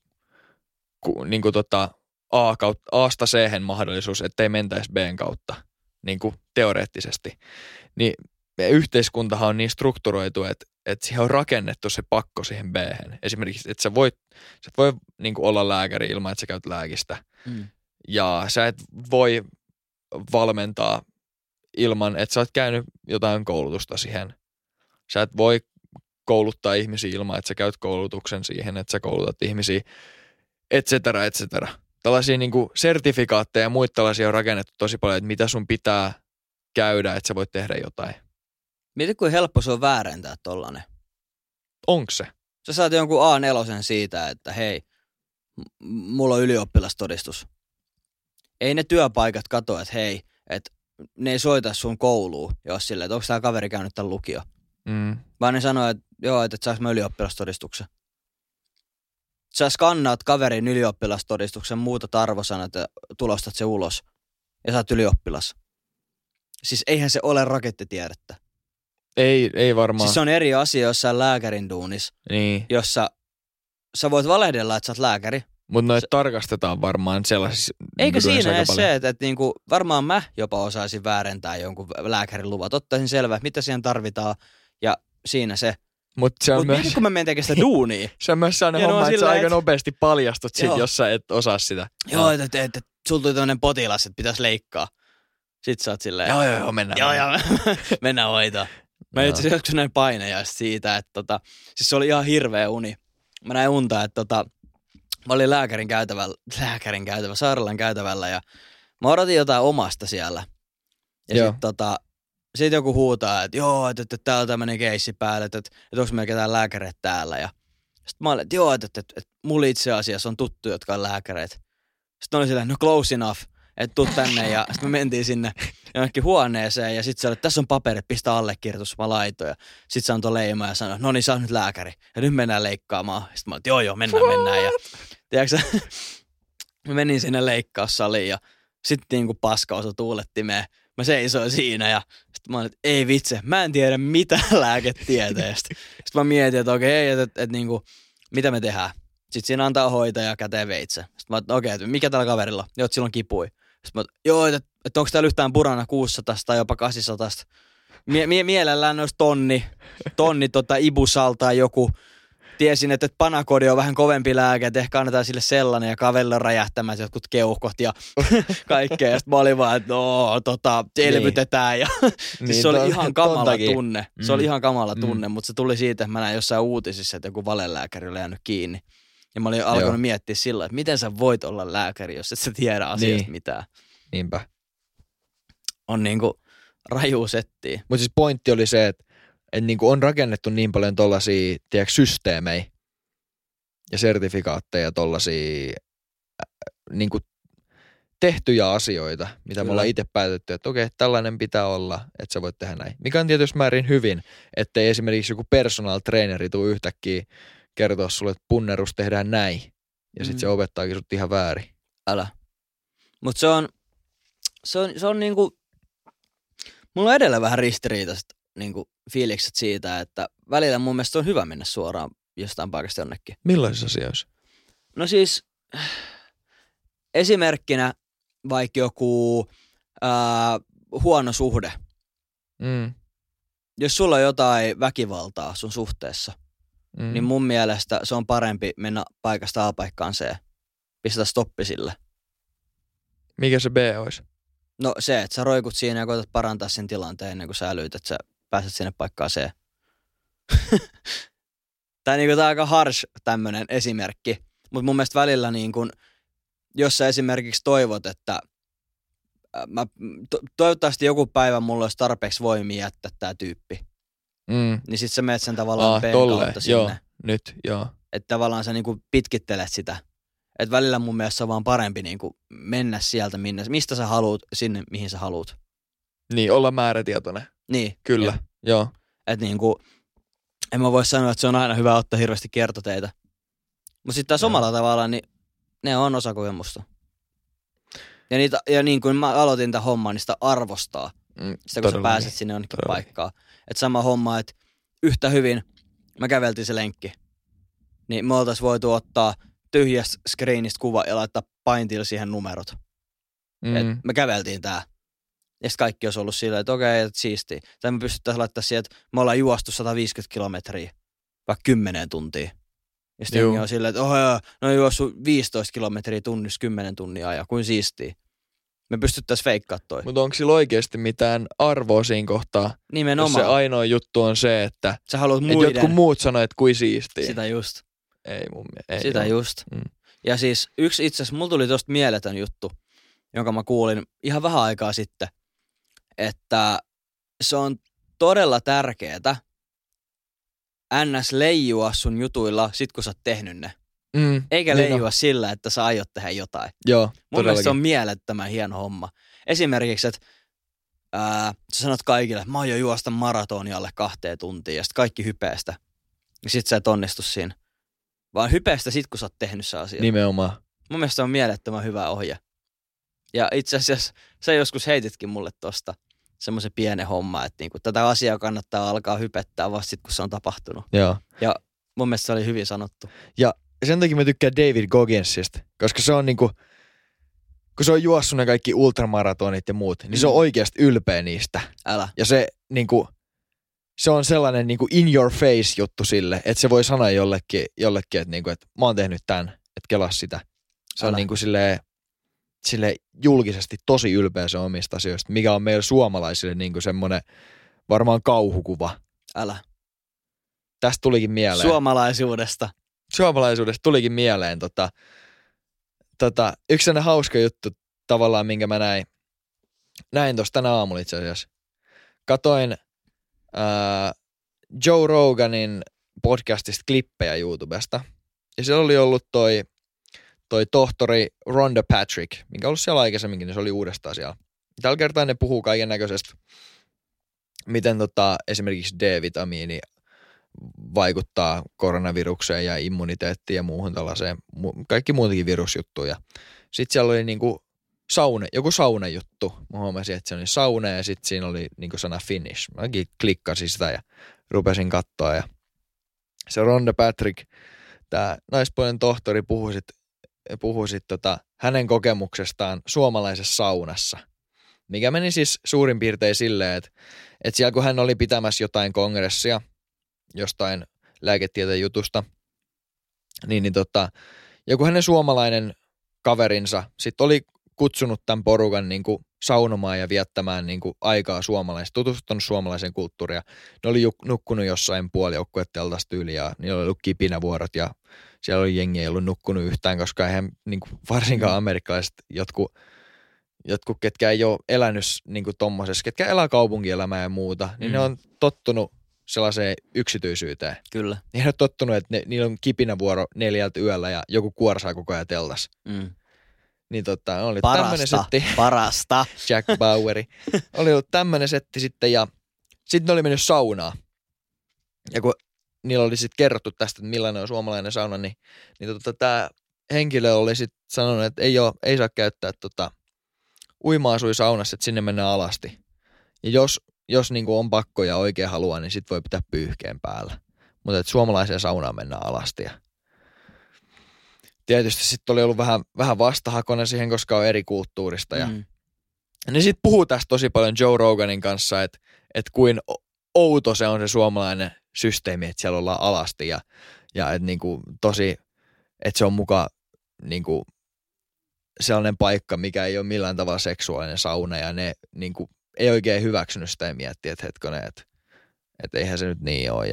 A:sta C:hen mahdollisuus, ettei mentäisi B:n kautta niin kuin teoreettisesti, niin yhteiskuntahan on niin strukturoitu, että siihen on rakennettu se pakko siihen B:hen. Esimerkiksi, että sä et voi niin kuin olla lääkäri ilman, että sä käyt lääkistä. Mm. Ja sä et voi valmentaa ilman, että sä oot käynyt jotain koulutusta siihen. Sä et voi kouluttaa ihmisiä ilman, että sä käyt koulutuksen siihen, että sä koulutat ihmisiä, et cetera, et cetera. Tällaisia niin kuin sertifikaatteja ja muita tällaisia on rakennettu tosi paljon, että mitä sun pitää käydä, että sä voit tehdä jotain. Mieti, kuin helppo se on väärentää tollanen. Onko se? Sä saat jonkun A4 siitä, että hei, mulla on ylioppilastodistus. Ei ne työpaikat katso, että hei, että ne ei soita sun kouluun, jos silleen, että onko tämä kaveri käynyt tämän lukio. Mm. Vaan ne sanoo, että joo, että saanko mä ylioppilastodistuksen. Sä skannaat kaverin ylioppilastodistuksen, muutat arvosanat ja tulostat se ulos. Ja sä oot ylioppilas. Siis eihän se ole rakettitiedettä. Ei varmaan. Siis se on eri asia, jos sä oot lääkärin duunis. Niin. Jossa sä voit valehdella, että sä oot lääkäri. Mutta noita tarkastetaan varmaan sellaisissa. Eikä siinä edes se, että niinku, varmaan mä jopa osaisin väärentää jonkun lääkärin luvat. Ottaisin selvää, mitä siihen tarvitaan ja siinä se. Mutta myös... kun mä menen tekemään sitä duunia. Se on myös sellainen homma, että sä aika nopeasti paljastut sit, jos sä et osaa sitä. Joo, että sulla tuli tämmönen potilas, että pitäisi leikkaa. Sit sä oot silleen... Joo, mennään. Joo, mennään hoitaa. Mä itse asiassa joskus näin painajaista siitä, että siis se oli ihan hirveä uni. Mä näin unta, että mä olin sairaalan käytävällä ja mä odotin jotain omasta siellä. Ja sit sitten joku huutaa, että joo, että täällä on tämmöinen keissi päällä, että onko meillä ketään lääkäreitä täällä. Ja sitten mä olin, että joo, että mulla itse asiassa on tuttu, jotka on lääkäreitä. Sitten oli silleen, no close enough, että tuu tänne. Ja sitten me mentiin sinne jonnekin huoneeseen ja sitten se oli, tässä on paperit, pistä allekirjoitus, mä laitoin. Ja sitten se antoi leima ja sanoi, no niin, sä oot nyt lääkäri. Ja nyt mennään leikkaamaan. Sitten mä olin, joo, mennään. Ja tiedätkö mä menin sinne leikkaussaliin ja sitten niinku paska osa tuulettimeen. Mä seisoin siinä ja sitten mä olin, että ei vitse, mä en tiedä mitään lääketieteestä. Sitten mä mietin, että okei, että niinku, mitä me tehdään. Sitten siinä antaa hoitaja käteen veitse. Sitten mä olin, okei, että mikä tällä kaverilla on? Joo, että silloin kipui. Sitten mä olin, joo, että onko täällä yhtään purana 600 tai jopa 800. Mielellään olisi tonni ibusaltaa joku. Tiesin, että panakodi on vähän kovempi lääke, että ehkä annetaan sille sellainen ja kaverille räjähtämään jotkut keuhkot ja kaikkea. Ja sitten mä olin vaan, että elvytetään. Ja, siis se oli ihan kamala tunne. Se oli ihan kamala tunne, mutta se tuli siitä, että mä näin jossain uutisissa, että joku valelääkäri oli jäänyt kiinni. Ja mä olin alkanut miettiä sillä, että miten sä voit olla lääkäri, jos et sä tiedä asiasta mitään. Niinpä. On niinku raju settiä. Mutta siis pointti oli se, että niinku on rakennettu niin paljon tollaisia, tiedätkö, systeemejä ja sertifikaatteja, tollaisia niinku tehtyjä asioita, mitä me ollaan itse päätetty, että okei, tällainen pitää olla, että sä voit tehdä näin. Mikä on tietysti määrin hyvin, ettei esimerkiksi joku personal traineri tuu yhtäkkiä kertoa sulle, että punnerus tehdään näin, ja sit se opettaakin sut ihan väärin. Älä. Mut se on niinku, mulla on edellä vähän ristiriitaiset niinku fiilikset siitä, että välillä mun mielestä on hyvä mennä suoraan jostain paikasta jonnekin. Millaisissa asioissa? No siis esimerkkinä vaikka joku huono suhde. Mm. Jos sulla on jotain väkivaltaa sun suhteessa, niin mun mielestä se on parempi mennä paikasta A paikkaan C. Pistetä stoppi sille. Mikä se B olisi? No se, että sä roikut siinä ja koetat parantaa sen tilanteen ennen kuin sä älytät sä pääset sinne paikkaan C. Tää on niinku aika harsh tämmönen esimerkki, mutta mun mielestä välillä niinku, jos sä esimerkiksi toivot, että toivottavasti joku päivä mulla olisi tarpeeksi voimia jättää tää tyyppi, niin sit sä menet sen tavallaan kautta sinne. Joo, nyt, joo. Että tavallaan sä niinku pitkittelet sitä. Että välillä mun mielestä on vaan parempi niinku mennä sieltä, mistä sä haluut, sinne mihin sä haluut. Niin, olla määrätietoinen. Niin. Kyllä, joo. Että niinku, en mä voi sanoa, että se on aina hyvä ottaa hirveästi kiertoteitä. Mutta sitten taas omalla tavallaan, niin ne on osa kokemusta. Ja niin kuin mä aloitin tämän homman, niin sitä arvostaa. Sitä kun sä pääset sinne jonnekin paikkaan. Että sama homma, että yhtä hyvin mä käveltiin se lenkki. Niin me oltais voitu ottaa tyhjästä screenistä kuva ja laittaa paintilla siihen numerot. Et me käveltiin tää. Ja sitten kaikki olisi ollut silleen, että okei, että siistiä. Tai me pystyttäisiin laittamaan siihen, että me ollaan juostu 150 kilometriä, vaikka 10 tuntia. Ja sitten on silleen, että no juostu 15 kilometriä tunnissa 10 tunnia ajaa, kuin siistiä. Me pystyttäisiin feikkaa toi. Mutta onko sillä oikeasti mitään arvoa siinä kohtaa? Nimenomaan. Jos se ainoa juttu on se, että sä haluat muiden. Et jotkut muut sanoo, että kuin siistiä. Sitä just. Ei mun mielestä. Sitä just. Mm. Ja siis yksi itse asiassa, mulla tuli tosta mieletön juttu, jonka mä kuulin ihan vähän aikaa sitten. Että se on todella tärkeetä ns. Leijua sun jutuilla sit kun sä oot tehnyt ne. Eikä leijua sillä, että sä aiot tehdä jotain. Joo, mun mielestä se on mielettömän hieno homma. Esimerkiksi, että sä sanot kaikille, että mä aion juosta maratonia alle 2 tuntia, ja sitten kaikki hypeää sitä. Ja sit sä et onnistu siinä. Vaan hypeää sitä sit, kun sä oot tehnyt se asia. Nimenomaan. Mun mielestä se on mielettömän hyvä ohje. Ja itse asiassa sä joskus heititkin mulle tosta semmoisen pienen homman, että niinku, tätä asiaa kannattaa alkaa hypettää vasta sit, kun se on tapahtunut. Joo. Ja mun mielestä se oli hyvin sanottu. Ja sen takia mä tykkään David Gogginsista, koska se on niinku, kun se on juossut ne kaikki ultramaratonit ja muut, niin se on oikeasti ylpeä niistä. Älä. Ja se niinku, se on sellainen niinku in your face juttu sille, että se voi sanoa jollekin että niinku, että mä oon tehnyt tän, että kelaa sitä. Se on niinku sille julkisesti tosi ylpeä se omista asioista, mikä on meillä suomalaisille niinku semmoinen varmaan kauhukuva. Älä. Tästä tulikin mieleen. Suomalaisuudesta tulikin mieleen yksi sellainen hauska juttu tavallaan, minkä mä näin tuossa tänä aamulla itse asiassa. Katoin Joe Roganin podcastista klippejä YouTubesta. Ja siellä oli ollut toi tohtori Rhonda Patrick, minkä ollut siellä aikaisemminkin, niin se oli uudestaan siellä. Tällä kertaa ne puhuu kaiken näköisestä, miten esimerkiksi D-vitamiini vaikuttaa koronavirukseen ja immuniteettiin ja muuhun tällaiseen, kaikki muutenkin virusjuttuja. Sitten siellä oli niinku joku saunajuttu. Mä huomasin, että se oli sauna ja sitten siinä oli niinku sana finish. Mä klikkasin sitä ja rupesin katsoa. Ja se Rhonda Patrick, tämä naispuolinen tohtori, puhui hänen kokemuksestaan suomalaisessa saunassa. Mikä meni siis suurin piirtein silleen, että siellä kun hän oli pitämässä jotain kongressia, jostain lääketieteen jutusta, niin joku hänen suomalainen kaverinsa sit oli kutsunut tämän porukan niinku saunomaan ja viettämään niinku aikaa suomalaisesta, tutustunut suomalaiseen kulttuuriin. Ne oli nukkunut jossain puolijoukkueteltaista tyyliin ja niillä oli ollut kipinävuorot ja siellä oli jengi ei ollut nukkunut yhtään, koska eihän niinku varsinkaan amerikkalaiset jotkut ketkä ei ole elänyt niinku tommosessa, ketkä elää kaupunkielämää ja muuta, niin ne on tottunut sellaiseen yksityisyyteen. Kyllä. Niillä on tottunut, että niillä on kipinävuoro 4 yöllä ja joku kuorsaa koko ajan teltas. Niin oli tämmöinen setti. Parasta. Jack Baueri. Oli ollut tämmöinen setti sitten ja sitten ne oli mennyt saunaan. Ja kun niillä oli sitten kerrottu tästä, että millainen on suomalainen sauna, niin tämä henkilö oli sitten sanonut, että ei saa käyttää uima-asui saunassa, että sinne mennään alasti. Ja jos niinku on pakko ja oikein haluaa, niin sit voi pitää pyyhkeen päällä. Mutta suomalaiseen saunaan mennään alasti. Ja tietysti sit oli ollut vähän vastahakona siihen, koska on eri kulttuurista. Ja niin sit puhuu tästä tosi paljon Joe Roganin kanssa, että kuin outo se on se suomalainen systeemi, että siellä ollaan alasti. Ja että niinku tosi, että se on muka niinku sellainen paikka, mikä ei ole millään tavalla seksuaalinen sauna. Ja ne niinku ei oikein hyväksynyt sitä ja miettiä, että hetkonen, että eihän se nyt niin ole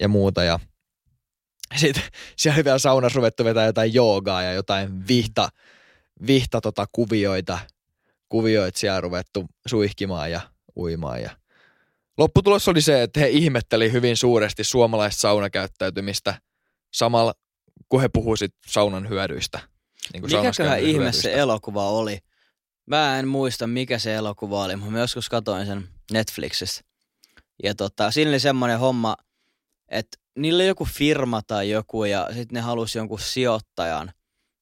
ja muuta. Ja sitten siellä oli vielä saunassa ruvettu vetää jotain joogaa ja jotain vihta kuvioita siellä ruvettu suihkimaan ja uimaan. Ja lopputulos oli se, että he ihmetteli hyvin suuresti suomalaista saunakäyttäytymistä samalla, kun he puhuivat saunan hyödyistä. Niin mikäköhän ihme se elokuva oli? Mä en muista, mikä se elokuva oli, mutta mä joskus katsoin sen Netflixistä. Ja siinä oli semmoinen homma, että niillä oli joku firma tai joku, ja sitten ne halusi jonkun sijoittajan,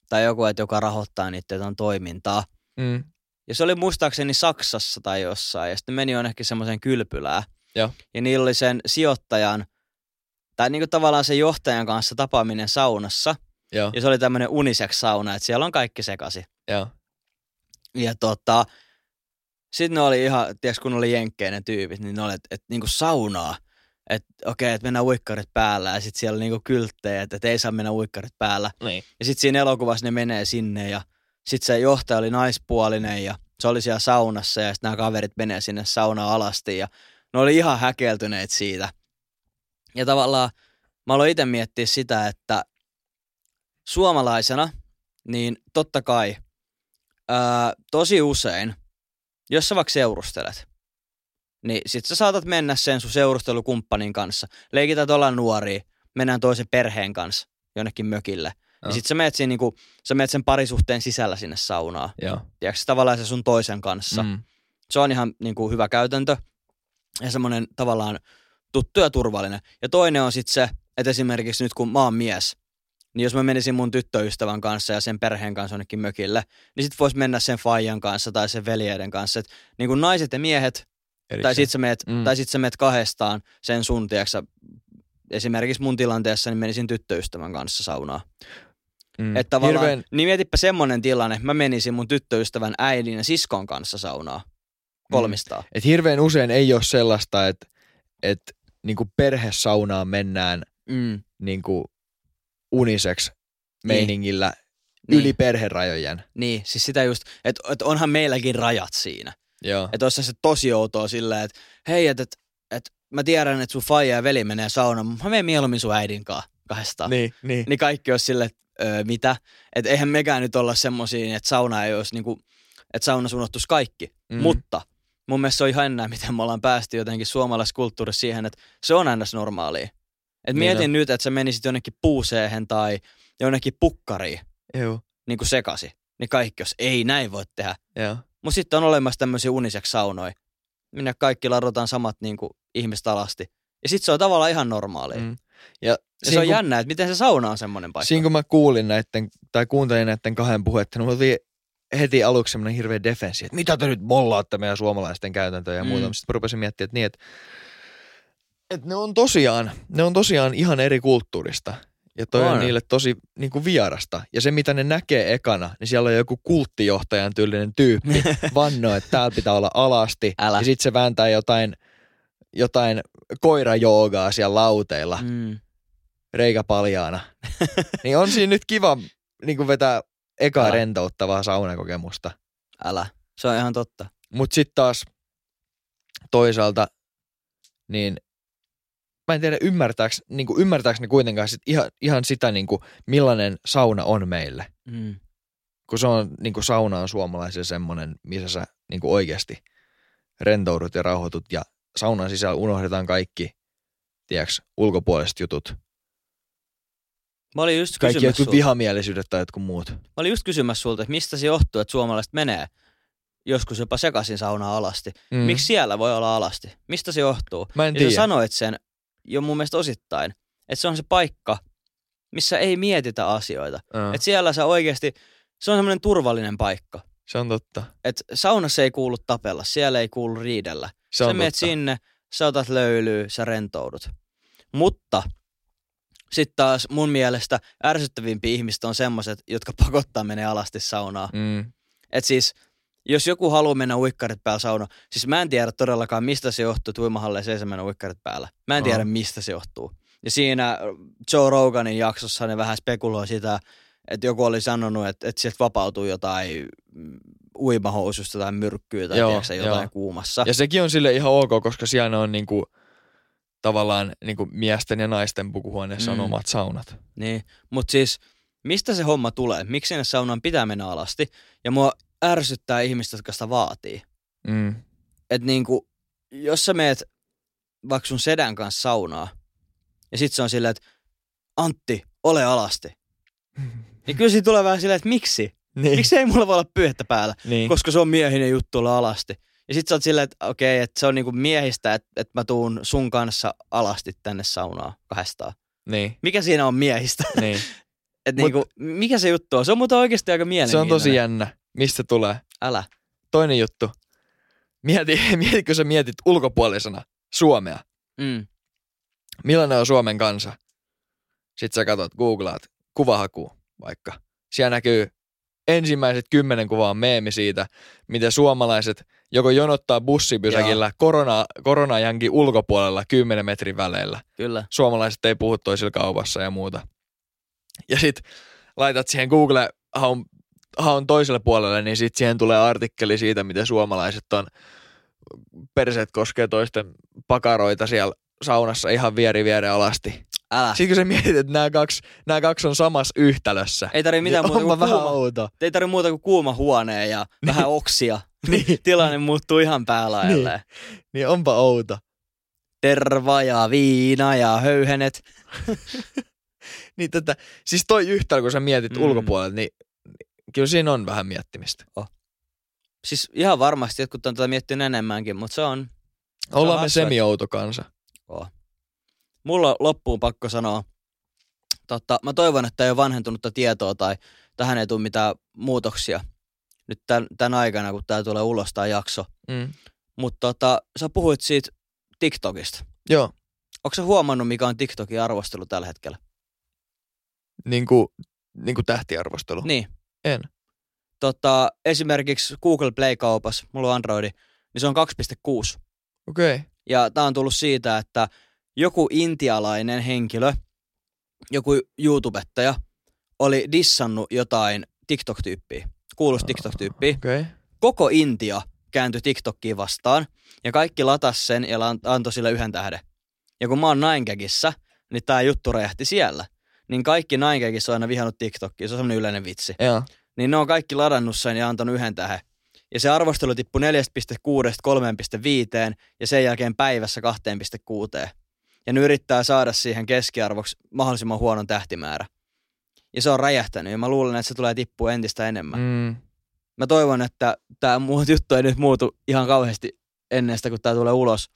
tai joku, että joka rahoittaa niiden toimintaa. Ja se oli muistaakseni Saksassa tai jossain, ja sitten meni jonnekin semmoiseen kylpylään. Ja niillä oli sen sijoittajan, tai niinku tavallaan sen johtajan kanssa tapaaminen saunassa. Ja se oli tämmöinen unisex-sauna, että siellä on kaikki sekasi. Joo. Ja sitten ne oli ihan, tiiäks kun oli jenkkejä tyypit, niin ne oli, että niinku saunaa, että okei, että mennään uikkarit päällä ja sitten siellä oli niinku kylttejä, että ei saa mennä uikkarit päällä. Niin. Ja sitten siinä elokuvassa ne menee sinne ja sitten se johtaja oli naispuolinen ja se oli siellä saunassa ja sitten nämä kaverit menee sinne saunaan alasti ja ne oli ihan häkeltyneet siitä. Ja tavallaan mä aloin itse miettiä sitä, että suomalaisena, niin totta kai tosi usein, jos sä vaikka seurustelet, niin sit sä saatat mennä sen sun seurustelukumppanin kanssa. Leikität olla nuoria, mennään toisen perheen kanssa jonnekin mökille. Ja sit sä meet sen parisuhteen sisällä sinne saunaan. Tiedätkö, tavallaan se sun toisen kanssa. Mm. Se on ihan niinku hyvä käytäntö ja semmoinen tavallaan tuttu ja turvallinen. Ja toinen on sit se, että esimerkiksi nyt kun mä oon mies, niin jos mä menisin mun tyttöystävän kanssa ja sen perheen kanssa jonnekin mökille, niin sit vois mennä sen faijan kanssa tai sen veljeiden kanssa. Et niinku naiset ja miehet, erikseen. tai sit sä meet kahdestaan sen sun, tiedätkö, esimerkiksi mun tilanteessa niin menisin tyttöystävän kanssa saunaan. Mm. Että tavallaan, niin mietipä semmoinen tilanne, mä menisin mun tyttöystävän äidin ja siskon kanssa saunaan. Kolmistaan. Mm. Et hirveän usein ei ole sellaista, että niinku perhesaunaan mennään niinku uniseksi meiningillä yli perherajojen. Niin, siis sitä just, että onhan meilläkin rajat siinä. Että olisi se tosi outoa silleen, että hei, että mä tiedän, että sun faija ja veli menee saunaan, mutta mä menen mieluummin sun äidinkaan kahdestaan. Niin kaikki olisi silleen, että mitä? Että eihän mekään nyt olla semmosia, että sauna ei olisi niinku, että sauna unohtuisi kaikki. Mm. Mutta mun mielestä se on ihan enää, miten me ollaan päästy jotenkin suomalaiskulttuurissa siihen, että se on aina normaalia. Et mietin nyt, että sä menisit jonnekin puuseehen tai jonnekin pukkariin niin kuin sekasi. Niin kaikki, jos ei näin voi tehdä. Mutta sitten on olemassa tämmöisiä uniseksi saunoja, minne kaikki ladotaan samat niin kuin ihmiset alasti. Ja sitten se on tavallaan ihan normaalia. Mm. Ja se on jännä, että miten se sauna on semmoinen paikka. Siinä kun mä kuulin näitten, tai kuuntelin näiden kahden puhetta, niin heti aluksi semmoinen hirveä defenssi, että mitä te nyt mollaatte meidän suomalaisten käytäntöjä ja muuta. Sitten mä rupesin miettimään, että, niin, että ne on tosiaan ihan eri kulttuurista. Ja toi on niille tosi niin kuin vierasta. Ja se, mitä ne näkee ekana, niin siellä on joku kulttijohtajan tyylinen tyyppi vannoo, että täällä pitää olla alasti. Älä. Ja sit se vääntää jotain koirajoogaa siellä lauteilla. Mm. Reikä paljaana. Niin on siinä nyt kiva niin kuin vetää ekaa rentouttavaa saunakokemusta. Älä. Se on ihan totta. Mut sit taas toisaalta, niin mä en tiedä ymmärtääks ne kuitenkaan sit ihan sitä niinku millainen sauna on meille. Mm. Kun se on niinku sauna on suomalaisille semmonen, missä sä niinku oikeesti rentoudut ja rauhoitut ja saunan sisällä unohdetaan kaikki, tiedäks, ulkopuoliset jutut. Mä olin just kaikki jotkut vihamielisyydet tai jotkut muut. Mä olin just kysymässä sulta, että mistä se johtuu, että suomalaiset menee joskus jopa sekaisin saunaa alasti. Mm. Miksi siellä voi olla alasti? Mistä se johtuu? Mä en tiedä. Ja sä sanoit sen jo mun mielestä osittain, että se on se paikka, missä ei mietitä asioita. Että siellä sä oikeasti, se on semmoinen turvallinen paikka. Se on totta. Että saunassa ei kuulu tapella, siellä ei kuulu riidellä. Se on totta. Sä menet sinne, sä otat löylyä, sä rentoudut. Mutta sitten taas mun mielestä ärsyttävimpiä ihmistä on semmoiset, jotka pakottaa menee alasti saunaan. Mm. Et siis, jos joku haluaa mennä uikkarit päällä saunaan, siis mä en tiedä todellakaan mistä se johtuu, että uimahalleissa ei se mennä uikkarit päällä. Mä en tiedä mistä se johtuu. Ja siinä Joe Roganin jaksossa ne vähän spekuloi sitä, että joku oli sanonut, että sieltä vapautuu jotain uimahoususta tai myrkkyä tai tiedätkö, jotain kuumassa. Ja sekin on sille ihan ok, koska siellä on niinku tavallaan niin kuin miesten ja naisten pukuhuoneessa on omat saunat. Niin, mutta siis mistä se homma tulee? Miksi sinne saunaan pitää mennä alasti? Ja mua ärsyttää ihmiset, jotka sitä vaatii. Mm. Että niin kuin, jos sä meet vaikka sun sedän kanssa saunaa, ja sit se on silleen, että Antti, ole alasti. Niin kyllä siinä tulee vähän silleen, että miksi? Niin. Miksi ei mulla voi olla pyyhettä päällä? Niin. Koska se on miehinen juttu olla alasti. Ja sit sä oot silleen, että okei, että se on niinku miehistä, että mä tuun sun kanssa alasti tänne saunaan kahdestaan. Niin. Mikä siinä on miehistä? Niin. Että niinku, mikä se juttu on? Se on muuten oikeasti aika mielenkiintoinen. Se on tosi jännä. Mistä tulee? Älä. Toinen juttu. Mietitkö sä mietit ulkopuolisena Suomea? Mm. Millainen on Suomen kansa? Sit sä katot, googlaat kuvahakuun vaikka. Siellä näkyy ensimmäiset 10 kuvaa meemi siitä, miten suomalaiset joko jonottaa bussipysäkillä koronajankin ulkopuolella 10 metrin väleillä. Kyllä. Suomalaiset ei puhu toisilla kaupassa ja muuta. Ja sit laitat siihen Google-haun toiselle puolelle, niin sit siihen tulee artikkeli siitä, miten suomalaiset on perseet koskee toisten pakaroita siellä saunassa ihan vieri alasti. Älä. Sitten kun sä mietit, että nämä kaksi on samassa yhtälössä. Ei tarvitse mitään niin muuta kuin kuuma huoneen ja vähän oksia. Niin. Tilanne muuttuu ihan päälaelleen. Niin onpa outo. Terva ja viina ja höyhenet. Niin tätä, siis toi yhtälö, kun sä mietit ulkopuolelta, niin kyllä siinä on vähän miettimistä. Oh. Siis ihan varmasti jotkut on tätä miettinyt enemmänkin, mutta se on. Ollaan me semi-outo kansa. Oh. Mulla on loppuun pakko sanoa, mä toivon, että ei ole vanhentunutta tietoa tai tähän ei tule mitään muutoksia nyt tämän aikana, kun tää tulee ulos tää jakso. Mm. Mutta sä puhuit siitä TikTokista. Joo. Onko sä huomannut, mikä on TikTokin arvostelu tällä hetkellä? Niinku tähtiarvostelu? Niin. En. Esimerkiksi Google Play-kaupassa, mulla on Androidi, niin se on 2.6. Okei. Okay. Ja tää on tullut siitä, että joku intialainen henkilö, joku YouTubettaja, oli dissannut jotain TikTok-tyyppiä. Kuuluisi TikTok-tyyppiä. Okay. Koko Intia kääntyi TikTokiin vastaan ja kaikki latas sen ja antoi sille 1 tähden. Ja kun mä oon Ninekagissä, niin tää juttu räjähti siellä. Niin kaikki Ninekagissä on aina vihannut TikTokia, se on semmonen yleinen vitsi. Yeah. Niin ne on kaikki ladannut sen ja antanut 1 tähden. Ja se arvostelu tippui 4.6 3.5 ja sen jälkeen päivässä 2.6. Ja ne yrittää saada siihen keskiarvoksi mahdollisimman huonon tähtimäärä. Ja se on räjähtänyt ja mä luulen, että se tulee tippua entistä enemmän. Mm. Mä toivon, että tää juttu ei nyt muutu ihan kauheasti ennen sitä, kun tää tulee ulos.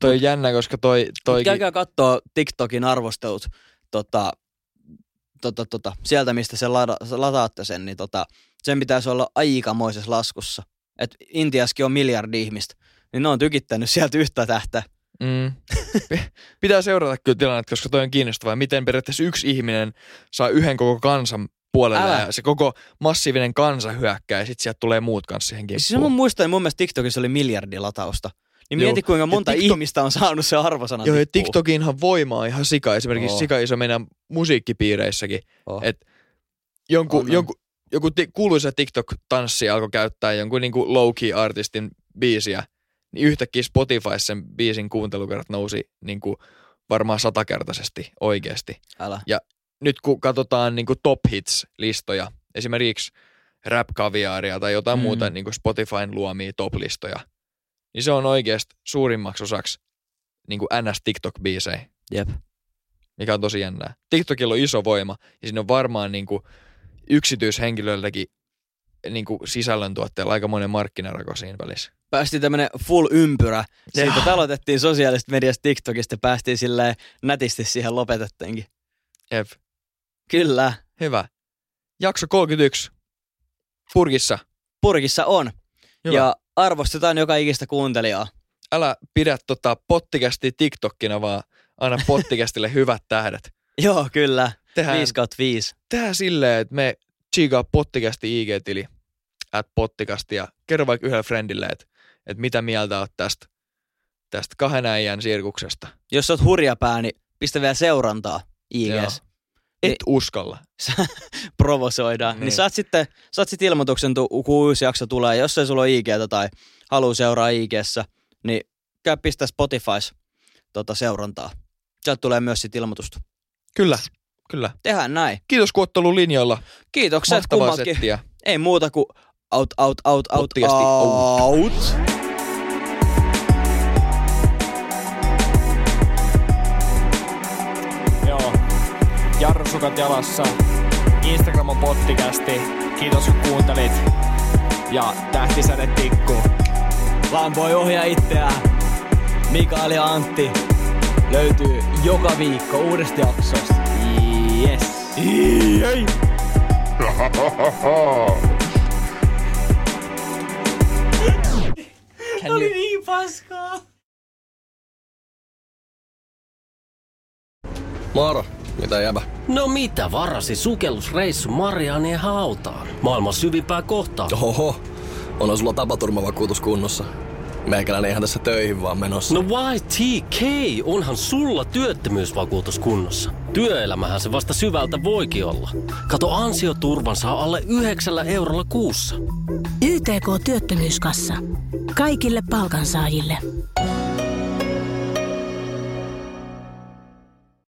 Toi on jännä, koska toi käykää kattoo TikTokin arvostelut sieltä, mistä se lataatte sen, niin sen pitäisi olla aikamoisessa laskussa. Et Intiassakin on miljardi ihmistä, niin ne on tykittänyt sieltä 1 tähteä. Mm. Pitää seurata kyllä tilannetta, koska toi on kiinnostavaa. Miten periaatteessa yksi ihminen saa 1 koko kansan puolelle ja se koko massiivinen kansa hyökkää ja sit sieltä tulee muut kanssa siihen kimppuun. Siis mun mielestä TikTokissa oli 1 miljardi latausta. Niin mieti, kuinka monta ihmistä on saanut se arvosanan. Joo, ja TikTokinhan voima on ihan sika. Esimerkiksi sika iso meidän musiikkipiireissäkin. Oh. Että joku kuuluisa TikTok-tanssi alkoi käyttää jonkun niinku low-key-artistin biisiä. Niin yhtäkkiä Spotifyssa sen biisin kuuntelukerrat nousi niinku varmaan 100-kertaisesti oikeasti. Älä. Ja nyt kun katsotaan niinku top hits-listoja, esimerkiksi rap-kaviaaria tai jotain muuta niinku Spotifyn luomia top-listoja, niin se on oikeasti suurimmaksi osaksi niin kuin NS-TikTok-biisejä. Jep. Mikä on tosi jännää. TikTokilla on iso voima ja siinä on varmaan niin kuin yksityishenkilöiltäkin niin kuin sisällöntuotteella aikamoinen markkinarako siinä välissä. Päästiin tämmönen full ympyrä. Siitä taloitettiin sosiaalisesta mediasta TikTokista ja päästiin silleen nätisti siihen lopetettiinkin. Jep. Kyllä. Hyvä. Jakso 31. Purkissa. Purkissa on. Hyvä. Ja arvostetaan joka ikistä kuuntelijaa. Älä pidä Pottikästi TikTokina, vaan anna Pottikästille hyvät tähdet. Joo, kyllä. 5/5. Tehdään silleen, että me tsiikaa Pottikästi IG-tili @Pottikästi ja kerro vaikka yhdelle friendille, että mitä mieltä oot tästä 2 äijän sirkuksesta. Jos oot hurjapää, niin pistä vielä seurantaa IGs. Et uskalla. Provosoidaan. Niin saat sit ilmoituksen, kun uusi jakso tulee. Jos ei sulla ole IGtä tai haluu seuraa IGssä, niin käy pistää Spotifys seurantaa. Sieltä tulee myös sit ilmoitusta. Kyllä, kyllä. Tehdään näin. Kiitos kun oot ollut linjoilla. Kiitokset kummatkin. Settiä. Ei muuta kuin out. Jarrusukat jalassa. Instagram on Pottikästi. Kiitos kun kuuntelit. Ja tähtisäde tikku. Vaan voi ohjaa itseään. Mikael ja Antti löytyy joka viikko uudesta jaksosta. Yes. Jei. Oli niin paskaa. Moro. Mitä jäbä? No mitä varasi sukellusreissu Marianien hautaan? Maailman syvimpää kohtaa. Oho, onhan sulla tapaturmavakuutus kunnossa. Meikäläinen eihän tässä töihin vaan menossa. No YTK, onhan sulla työttömyysvakuutus kunnossa. Työelämähän se vasta syvältä voikin olla. Kato ansioturvan saa alle 9 eurolla kuussa. YTK-työttömyyskassa. Kaikille palkansaajille.